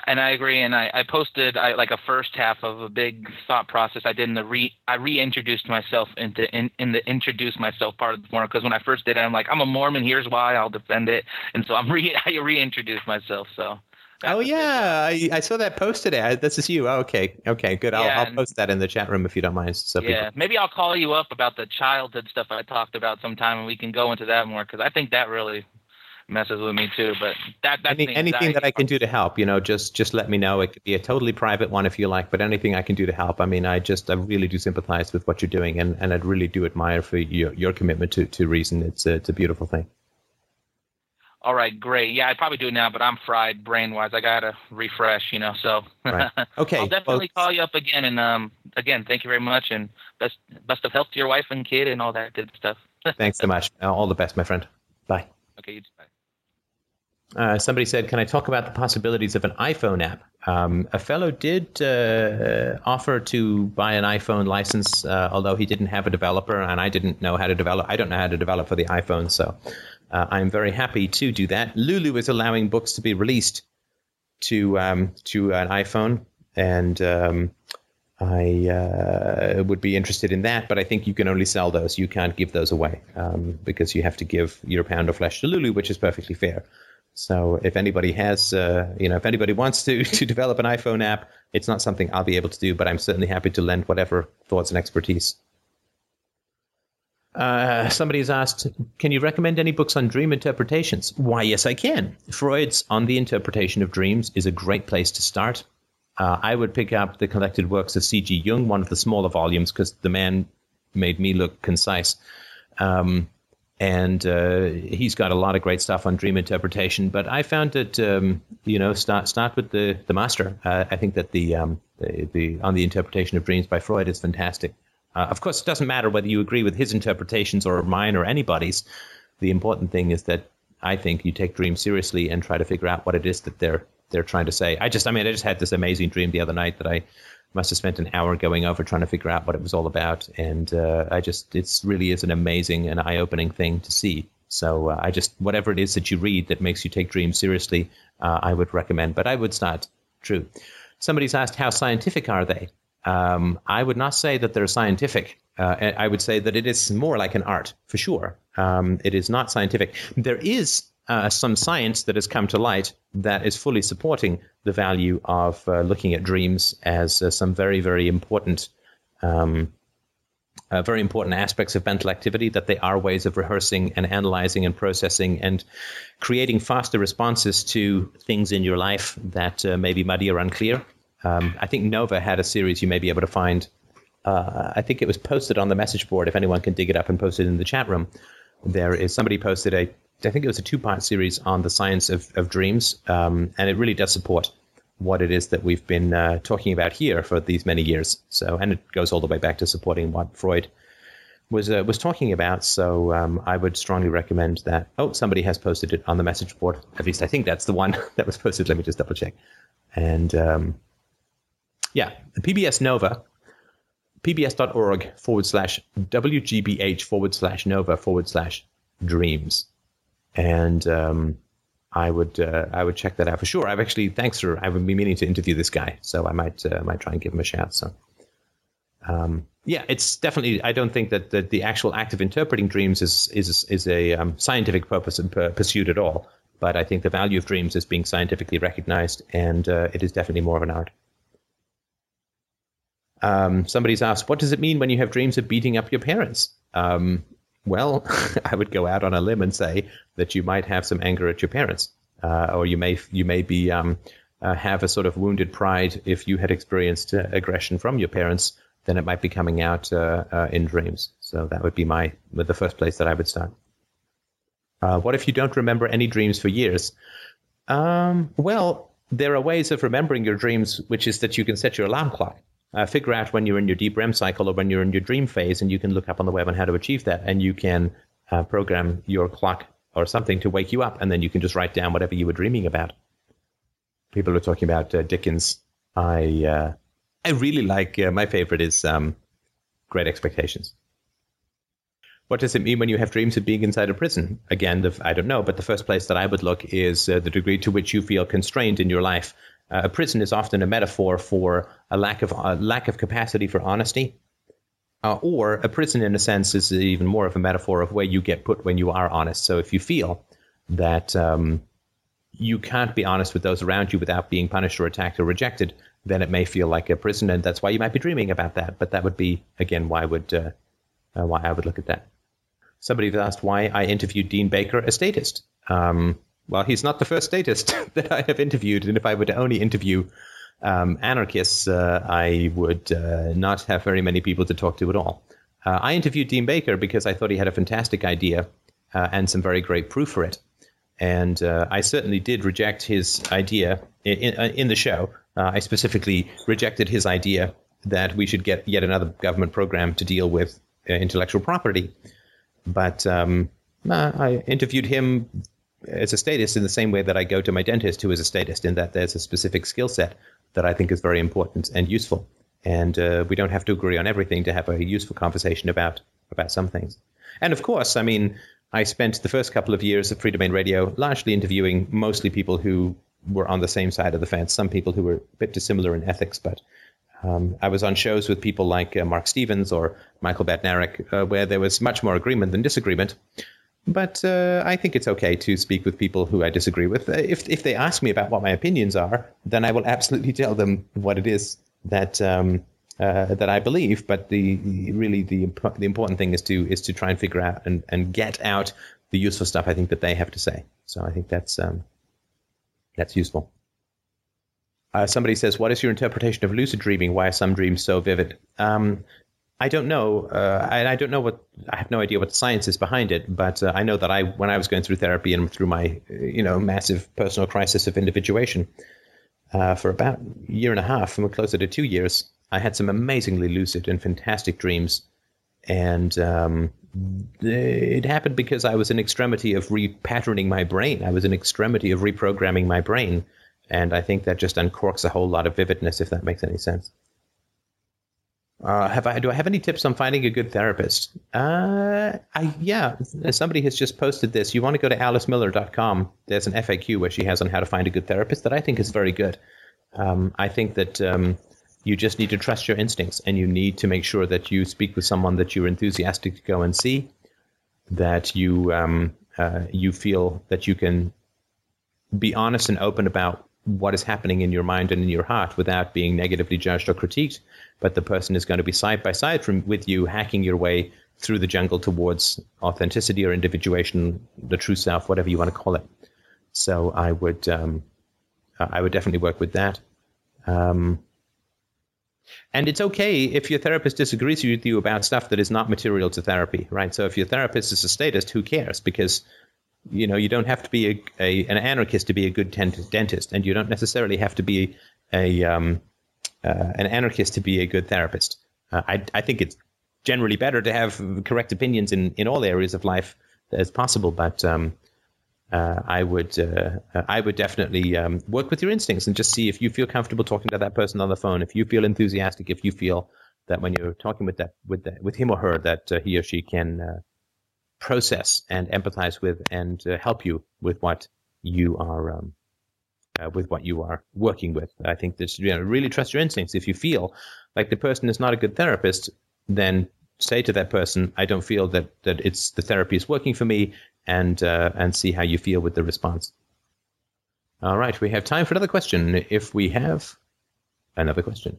And I agree. And I posted like a first half of a big thought process I did in the I reintroduced myself in the introduce myself part of the forum, because when I first did it, I'm like, I'm a Mormon, here's why, I'll defend it. And so I reintroduced myself. So. Oh yeah, I saw that post today. This is you. Oh, okay, good. I'll post that in the chat room if you don't mind. So maybe I'll call you up about the childhood stuff I talked about sometime, and we can go into that more, because I think that really messes with me too. But anything that I can do to help, just let me know. It could be a totally private one if you like, but anything I can do to help. I mean, I really do sympathize with what you're doing, and I really do admire for your commitment to reason. It's a beautiful thing. All right, great. Yeah, I'd probably do it now, but I'm fried brain-wise. I got to refresh, so. Right. Okay. I'll definitely call you up again. And again, thank you very much, and best of health to your wife and kid and all that good stuff. Thanks so much. All the best, my friend. Bye. Okay, you too. Bye. Somebody said, can I talk about the possibilities of an iPhone app? A fellow did offer to buy an iPhone license, although he didn't have a developer, and I didn't know how to develop. I don't know how to develop for the iPhone, so I'm very happy to do that. Lulu is allowing books to be released to an iPhone, and I would be interested in that, but I think you can only sell those. You can't give those away, because you have to give your pound of flesh to Lulu, which is perfectly fair. So if anybody has, if anybody wants to develop an iPhone app, it's not something I'll be able to do, but I'm certainly happy to lend whatever thoughts and expertise. Somebody's asked, can you recommend any books on dream interpretations? Why, yes, I can. Freud's On the Interpretation of Dreams is a great place to start. I would pick up the collected works of C.G. Jung, one of the smaller volumes, because the man made me look concise. And he's got a lot of great stuff on dream interpretation. But I found that, start with the master. I think that the On the Interpretation of Dreams by Freud is fantastic. Of course, it doesn't matter whether you agree with his interpretations or mine or anybody's. The important thing is that I think you take dreams seriously and try to figure out what it is that they're trying to say. I just had this amazing dream the other night that I must have spent an hour going over trying to figure out what it was all about. And it really is an amazing and eye-opening thing to see. So whatever it is that you read that makes you take dreams seriously, I would recommend. But I would start true. Somebody's asked, how scientific are they? I would not say that they're scientific. I would say that it is more like an art, for sure. It is not scientific. There is some science that has come to light that is fully supporting the value of looking at dreams as some very, very important aspects of mental activity, that they are ways of rehearsing and analyzing and processing and creating faster responses to things in your life that may be muddy or unclear. I think NOVA had a series you may be able to find. I think it was posted on the message board, if anyone can dig it up and post it in the chat room. There is somebody posted I think it was a two-part series on the science of dreams, and it really does support what it is that we've been talking about here for these many years. So, and it goes all the way back to supporting what Freud was talking about. So I would strongly recommend that. Oh, somebody has posted it on the message board. At least I think that's the one that was posted. Let me just double check. And yeah, the PBS NOVA, pbs.org/WGBH/NOVA/dreams. And I would check that out for sure. I've actually, I've been meaning to interview this guy, so I might try and give him a shout. So yeah, it's definitely, I don't think that the actual act of interpreting dreams is a scientific purpose and pursuit at all. But I think the value of dreams is being scientifically recognized, and it is definitely more of an art. Somebody's asked, what does it mean when you have dreams of beating up your parents? Well, I would go out on a limb and say that you might have some anger at your parents, or you may be have a sort of wounded pride. If you had experienced aggression from your parents, then it might be coming out in dreams. So that would be the first place that I would start. What if you don't remember any dreams for years? Well, there are ways of remembering your dreams, which is that you can set your alarm clock. Figure out when you're in your deep REM cycle or when you're in your dream phase, and you can look up on the web on how to achieve that, and you can program your clock or something to wake you up, and then you can just write down whatever you were dreaming about. People are talking about Dickens. I really like, my favorite is Great Expectations. What does it mean when you have dreams of being inside a prison? Again, I don't know, but the first place that I would look is the degree to which you feel constrained in your life. A prison is often a metaphor for a lack of capacity for honesty, or a prison, in a sense, is even more of a metaphor of where you get put when you are honest. So if you feel that you can't be honest with those around you without being punished or attacked or rejected, then it may feel like a prison, and that's why you might be dreaming about that. But that would be, again, why I would look at that. Somebody asked why I interviewed Dean Baker, a statist. Well, he's not the first statist that I have interviewed, and if I were to only interview anarchists, I would not have very many people to talk to at all. I interviewed Dean Baker because I thought he had a fantastic idea and some very great proof for it. And I certainly did reject his idea in the show. I specifically rejected his idea that we should get yet another government program to deal with intellectual property. But I interviewed him as a statist in the same way that I go to my dentist, who is a statist, in that there's a specific skill set that I think is very important and useful. And we don't have to agree on everything to have a useful conversation about some things. And of course, I mean, I spent the first couple of years of Freedomain Radio largely interviewing mostly people who were on the same side of the fence, some people who were a bit dissimilar in ethics, but I was on shows with people like Mark Stevens or Michael Badnarik, where there was much more agreement than disagreement. But I think it's okay to speak with people who I disagree with. If they ask me about what my opinions are, then I will absolutely tell them what it is that that I believe. But the important thing is to try and figure out and get out the useful stuff I think that they have to say. So I think that's useful. Somebody says, "What is your interpretation of lucid dreaming? Why are some dreams so vivid?" I don't know. I don't know I have no idea what the science is behind it, but I know that when I was going through therapy and through my, massive personal crisis of individuation for about a year and a half, and closer to 2 years, I had some amazingly lucid and fantastic dreams. And it happened because I was in extremity of repatterning my brain. I was in extremity of reprogramming my brain. And I think that just uncorks a whole lot of vividness, if that makes any sense. Do I have any tips on finding a good therapist? Yeah, somebody has just posted this. You want to go to alicemiller.com. There's an FAQ where she has on how to find a good therapist that I think is very good. I think that you just need to trust your instincts, and you need to make sure that you speak with someone that you're enthusiastic to go and see, that you you feel that you can be honest and open about what is happening in your mind and in your heart without being negatively judged or critiqued. But the person is going to be side by side with you, hacking your way through the jungle towards authenticity or individuation, the true self, whatever you want to call it. So I would definitely work with that. And it's okay if your therapist disagrees with you about stuff that is not material to therapy, right? So if your therapist is a statist, who cares? Because, you know, you don't have to be an anarchist to be a good dentist, and you don't necessarily have to be an anarchist to be a good therapist. I think it's generally better to have correct opinions in all areas of life as possible, but I would definitely work with your instincts and just see if you feel comfortable talking to that person on the phone, if you feel enthusiastic, if you feel that when you're talking with him or her that he or she can process and empathize with and help you with what you are working with. I think this, you know, really trust your instincts. If you feel like the person is not a good therapist, then say to that person, I don't feel that it's the therapy is working for me, and see how you feel with the response. All right, we have time for another question if we have another question.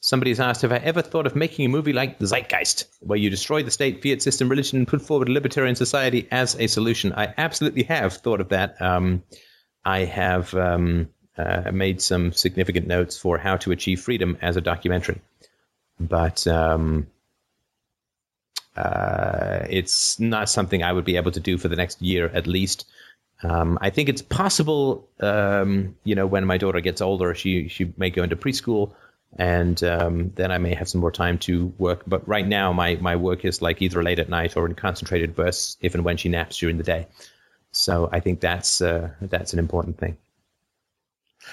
Somebody's asked, have I ever thought of making a movie like The Zeitgeist, where you destroy the state, fiat system, religion, and put forward a libertarian society as a solution? I absolutely have thought of that. I have made some significant notes for How to Achieve Freedom as a documentary. But it's not something I would be able to do for the next year at least. I think it's possible, you know, when my daughter gets older, she may go into preschool, and then I may have some more time to work. But right now, my work is like either late at night or in concentrated bursts, if and when she naps during the day. So I think that's an important thing.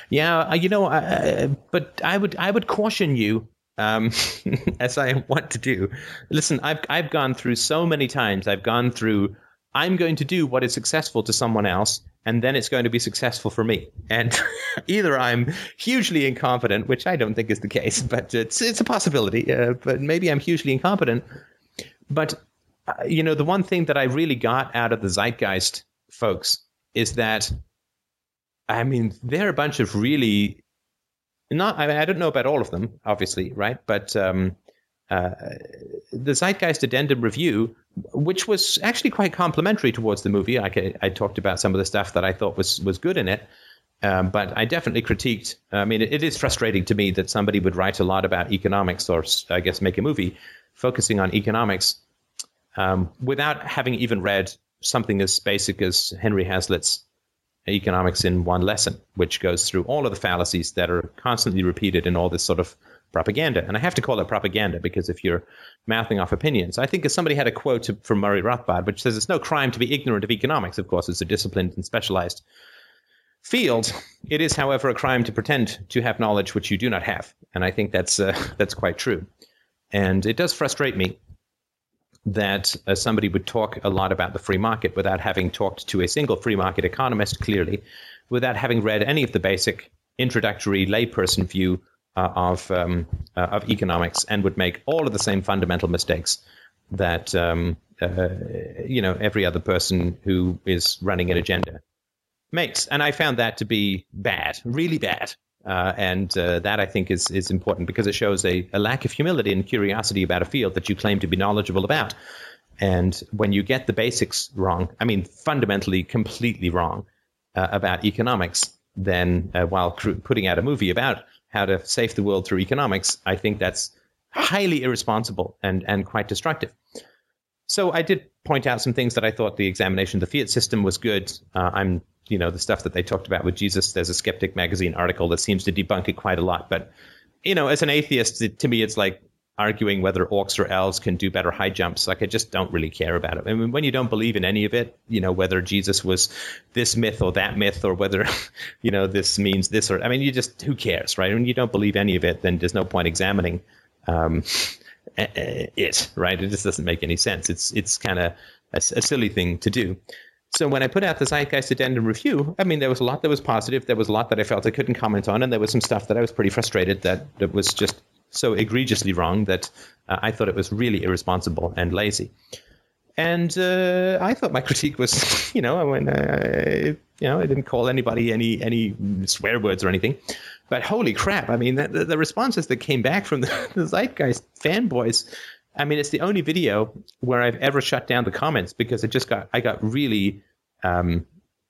Yeah, you know, but I would caution you, as I want to do. Listen, I've gone through so many times. I'm going to do what is successful to someone else, and then it's going to be successful for me. And either I'm hugely incompetent, which I don't think is the case, but it's a possibility. But maybe I'm hugely incompetent. But, you know, the one thing that I really got out of the Zeitgeist folks is that, I mean, they're a bunch of really not, I mean, I don't know about all of them, obviously, right? But the Zeitgeist Addendum Review, which was actually quite complimentary towards the movie. I talked about some of the stuff that I thought was good in it, but I definitely critiqued. I mean, it is frustrating to me that somebody would write a lot about economics, or I guess make a movie focusing on economics without having even read something as basic as Henry Hazlitt's Economics in One Lesson, which goes through all of the fallacies that are constantly repeated in all this sort of propaganda. And I have to call it propaganda because if you're mouthing off opinions, I think if somebody had a quote from Murray Rothbard, which says it's no crime to be ignorant of economics. Of course, it's a disciplined and specialized field. It is, however, a crime to pretend to have knowledge which you do not have. And I think that's quite true. And it does frustrate me that somebody would talk a lot about the free market without having talked to a single free market economist, clearly, without having read any of the basic introductory layperson view of economics, and would make all of the same fundamental mistakes that you know, every other person who is running an agenda makes. And I found that to be bad, really bad. And that, I think, is important because it shows a lack of humility and curiosity about a field that you claim to be knowledgeable about. And when you get the basics wrong, I mean, fundamentally, completely wrong about economics, then while putting out a movie about how to save the world through economics, I think that's highly irresponsible and quite destructive. So I did point out some things that I thought the examination of the fiat system was good. You know, the stuff that they talked about with Jesus, there's a Skeptic magazine article that seems to debunk it quite a lot. But, you know, as an atheist, to me, it's like arguing whether orcs or elves can do better high jumps. Like, I just don't really care about it. I mean, when you don't believe in any of it, you know, whether Jesus was this myth or that myth, or whether, you know, this means this, or, I mean, you just, who cares, right? When you don't believe any of it, then there's no point examining it, right? It just doesn't make any sense. It's kind of a silly thing to do. So when I put out the Zeitgeist Addendum Review, I mean, there was a lot that was positive. There was a lot that I felt I couldn't comment on. And there was some stuff that I was pretty frustrated that was just so egregiously wrong that I thought it was really irresponsible and lazy. And I thought my critique was, I didn't call anybody any swear words or anything. But holy crap, I mean, the responses that came back from the Zeitgeist fanboys, I mean, it's the only video where I've ever shut down the comments because I got really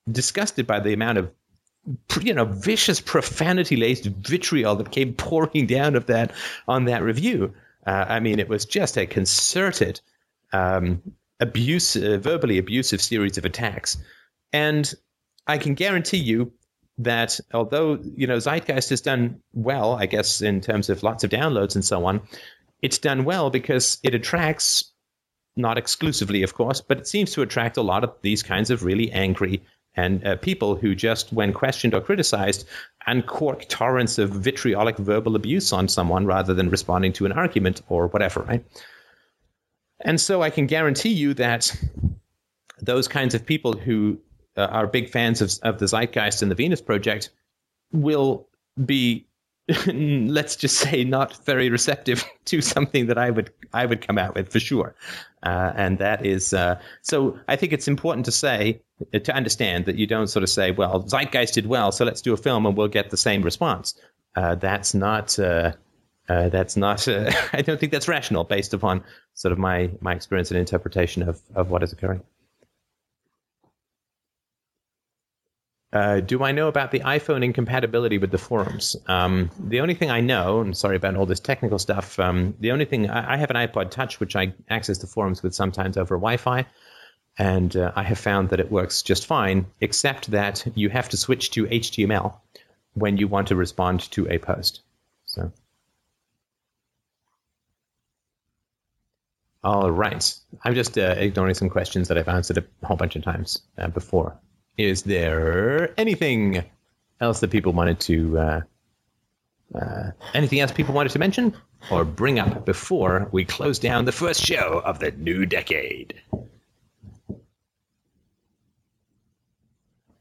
disgusted by the amount of, vicious profanity-laced vitriol that came pouring down of that on that review. I mean, it was just a concerted verbally abusive series of attacks. And I can guarantee you that although, Zeitgeist has done well, I guess, in terms of lots of downloads and so on, it's done well because it attracts, not exclusively, of course, but it seems to attract a lot of these kinds of really angry and people who just, when questioned or criticized, uncork torrents of vitriolic verbal abuse on someone rather than responding to an argument or whatever, right? And so I can guarantee you that those kinds of people who are big fans of the Zeitgeist and the Venus Project will be, let's just say, not very receptive to something that I would come out with for sure. And that is, so I think it's important to say, to understand that you don't sort of say, well, Zeitgeist did well, so let's do a film and we'll get the same response. That's not I don't think that's rational based upon sort of my experience and interpretation of what is occurring. Do I know about the iPhone incompatibility with the forums? The only thing I know, and sorry about all this technical stuff, the only thing, I have an iPod Touch, which I access the forums with sometimes over Wi-Fi, and I have found that it works just fine, except that you have to switch to HTML when you want to respond to a post. So, all right. I'm just ignoring some questions that I've answered a whole bunch of times before. Is there anything else that people wanted to mention or bring up before we close down the first show of the new decade?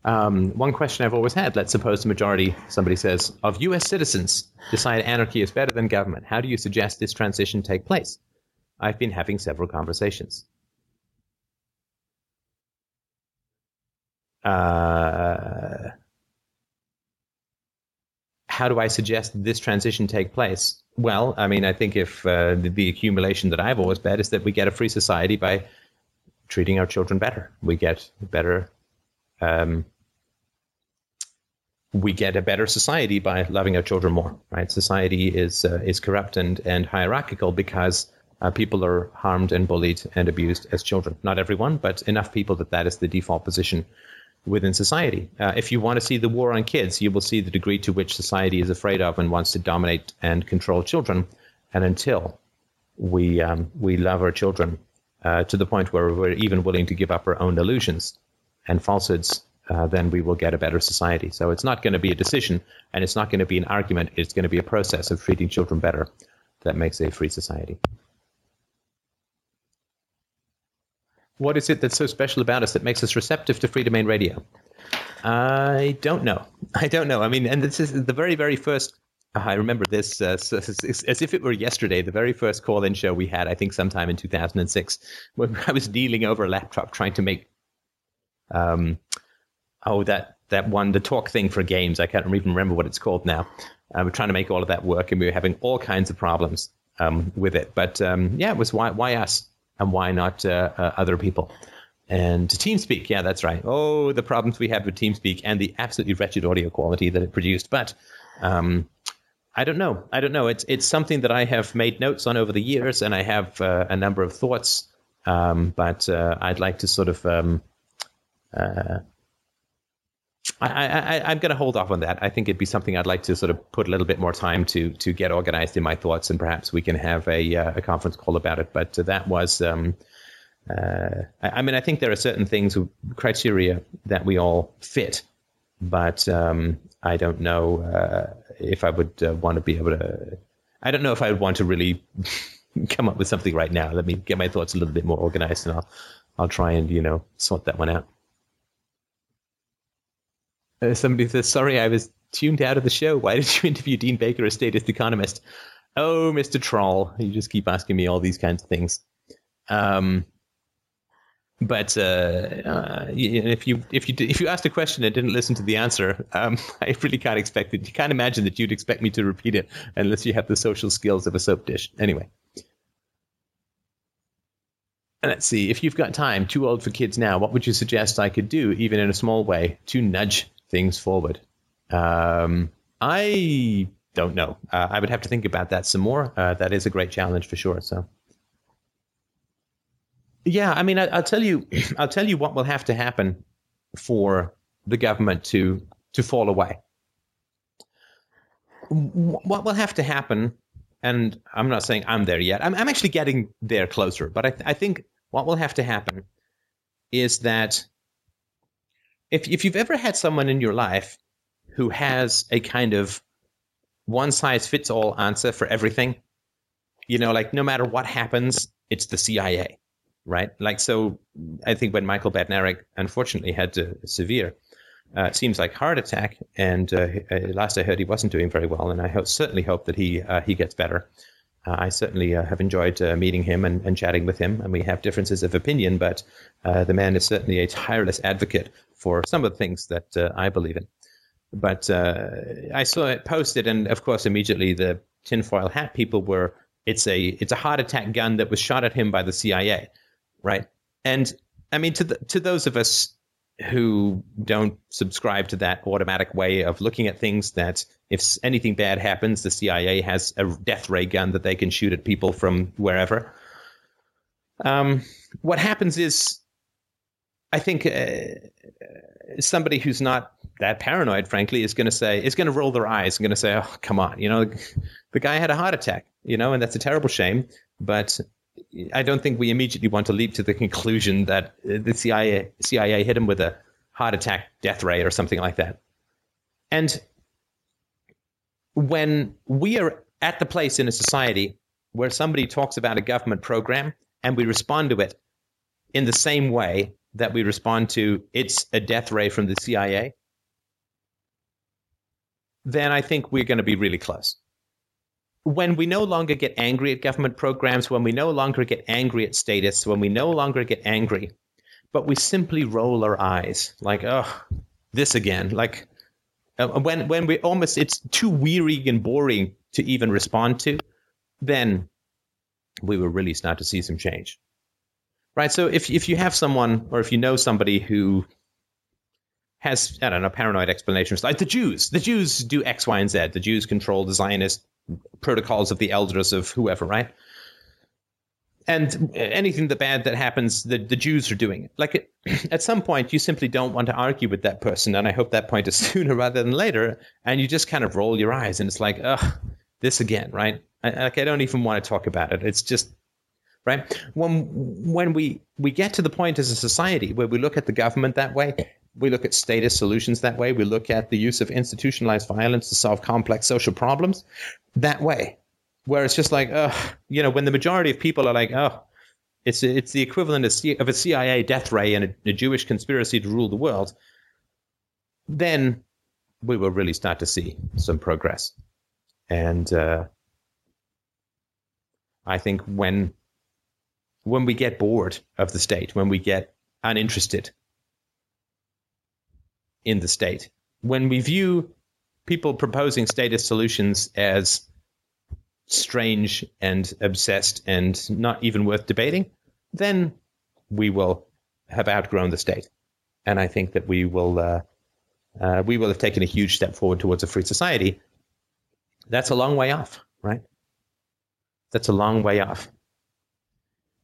One question I've always had: let's suppose the majority, somebody says, of U.S. citizens decide anarchy is better than government. How do you suggest this transition take place? I've been having several conversations. How do I suggest this transition take place? Well, I mean, I think if the accumulation that I've always bet is that we get a free society by treating our children better. We get a better society by loving our children more, right? Society is corrupt and hierarchical because people are harmed and bullied and abused as children. Not everyone, but enough people that is the default position within society. If you want to see the war on kids, you will see the degree to which society is afraid of and wants to dominate and control children. And until we love our children to the point where we're even willing to give up our own illusions and falsehoods, then we will get a better society. So it's not going to be a decision, and it's not going to be an argument. It's going to be a process of treating children better that makes a free society. What is it that's so special about us that makes us receptive to Free Domain Radio? I don't know. I mean, and this is the very, very first, I remember this as if it were yesterday, the very first call-in show we had, I think sometime in 2006, when I was kneeling over a laptop trying to make, that one, the talk thing for games. I can't even remember what it's called now. We're trying to make all of that work, and we were having all kinds of problems with it. But it was why us? And why not other people? And TeamSpeak, yeah, that's right. Oh, the problems we had with TeamSpeak and the absolutely wretched audio quality that it produced. But I don't know. It's something that I have made notes on over the years, and I have a number of thoughts. But I'd like to sort of I'm going to hold off on that. I think it'd be something I'd like to sort of put a little bit more time to get organized in my thoughts, and perhaps we can have a conference call about it. But that was, I mean, I think there are certain things, criteria that we all fit, but I don't know if I would want to be able to, I don't know if I would want to really come up with something right now. Let me get my thoughts a little bit more organized, and I'll try and, sort that one out. Somebody says, sorry, I was tuned out of the show. Why did you interview Dean Baker, a statist economist? Oh, Mr. Troll, you just keep asking me all these kinds of things. But if you asked a question and didn't listen to the answer, I really can't expect it. You can't imagine that you'd expect me to repeat it unless you have the social skills of a soap dish. Anyway. And let's see, if you've got time, too old for kids now, what would you suggest I could do, even in a small way, to nudge things forward? I don't know. I would have to think about that some more. That is a great challenge for sure. So. Yeah, I mean, I'll tell you what will have to happen for the government to fall away. What will have to happen, and I'm not saying I'm there yet. I'm actually getting there closer, but I think what will have to happen is that if you've ever had someone in your life who has a kind of one-size-fits-all answer for everything, you know, like no matter what happens, it's the CIA. Right. Like, so I think when Michael Badnarik, unfortunately, had a severe, it seems like heart attack. And last I heard, he wasn't doing very well. And I certainly hope that he gets better. I certainly have enjoyed meeting him and chatting with him. And we have differences of opinion. But the man is certainly a tireless advocate for some of the things that I believe in. But I saw it posted. And, of course, immediately the tinfoil hat people were, it's a heart attack gun that was shot at him by the CIA. Right. And I mean, to those of us who don't subscribe to that automatic way of looking at things, that if anything bad happens, the CIA has a death ray gun that they can shoot at people from wherever. What happens is, I think somebody who's not that paranoid, frankly, is going to roll their eyes and going to say, oh, come on, you know, the guy had a heart attack, you know, and that's a terrible shame. But I don't think we immediately want to leap to the conclusion that the CIA hit him with a heart attack death ray or something like that. And when we are at the place in a society where somebody talks about a government program and we respond to it in the same way that we respond to it's a death ray from the CIA, then I think we're going to be really close. When we no longer get angry at government programs, when we no longer get angry at status, when we no longer get angry, but we simply roll our eyes like, oh, this again. Like when we almost, it's too weary and boring to even respond to, then we will really start to see some change. Right. So if you have someone, or if you know somebody who has, I don't know, paranoid explanations like the Jews do X, Y, and Z. The Jews control the Zionist protocols of the elders of whoever, right? And anything the bad that happens, the Jews are doing it. Like at some point, you simply don't want to argue with that person, and I hope that point is sooner rather than later, and you just kind of roll your eyes, and it's like, ugh, this again, right? I don't even want to talk about it. It's just, right? When we get to the point as a society where we look at the government that way, we look at status solutions that way, we look at the use of institutionalized violence to solve complex social problems that way, where it's just like, you know, when the majority of people are like, oh, it's the equivalent of a CIA death ray and a Jewish conspiracy to rule the world, then we will really start to see some progress. And I think when we get bored of the state, when we get uninterested in the state, when we view people proposing status solutions as strange and obsessed and not even worth debating, then we will have outgrown the state. And I think that we will have taken a huge step forward towards a free society. That's a long way off, right? That's a long way off.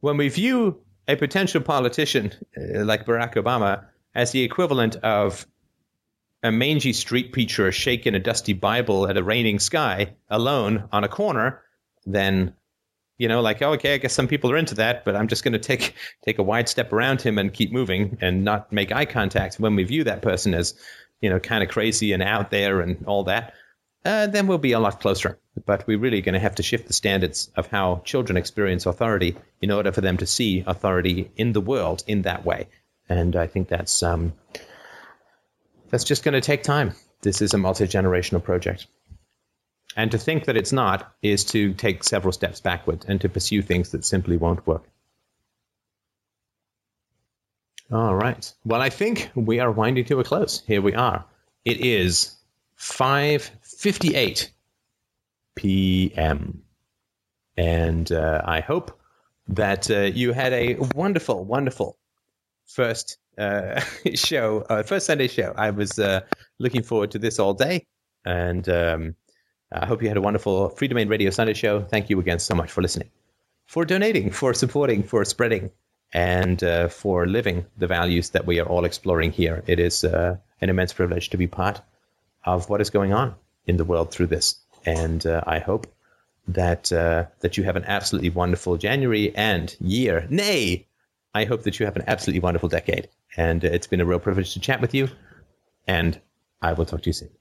When we view a potential politician like Barack Obama as the equivalent of a mangy street preacher shaking a dusty Bible at a raining sky alone on a corner, then, you know, like, okay, I guess some people are into that, but I'm just going to take a wide step around him and keep moving and not make eye contact. When we view that person as, you know, kind of crazy and out there and all that, then we'll be a lot closer. But we're really going to have to shift the standards of how children experience authority in order for them to see authority in the world in that way. And I think that's just going to take time. This is a multi-generational project. And to think that it's not is to take several steps backward and to pursue things that simply won't work. All right. Well, I think we are winding to a close. Here we are. It is 5:58 p.m. And I hope that you had a wonderful, wonderful first Sunday show. I was looking forward to this all day. And I hope you had a wonderful Free Domain Radio Sunday show. Thank you again so much for listening, for donating, for supporting, for spreading, and for living the values that we are all exploring here. It is an immense privilege to be part of what is going on in the world through this. And I hope that that you have an absolutely wonderful January and year. Nay, I hope that you have an absolutely wonderful decade. And it's been a real privilege to chat with you. And I will talk to you soon.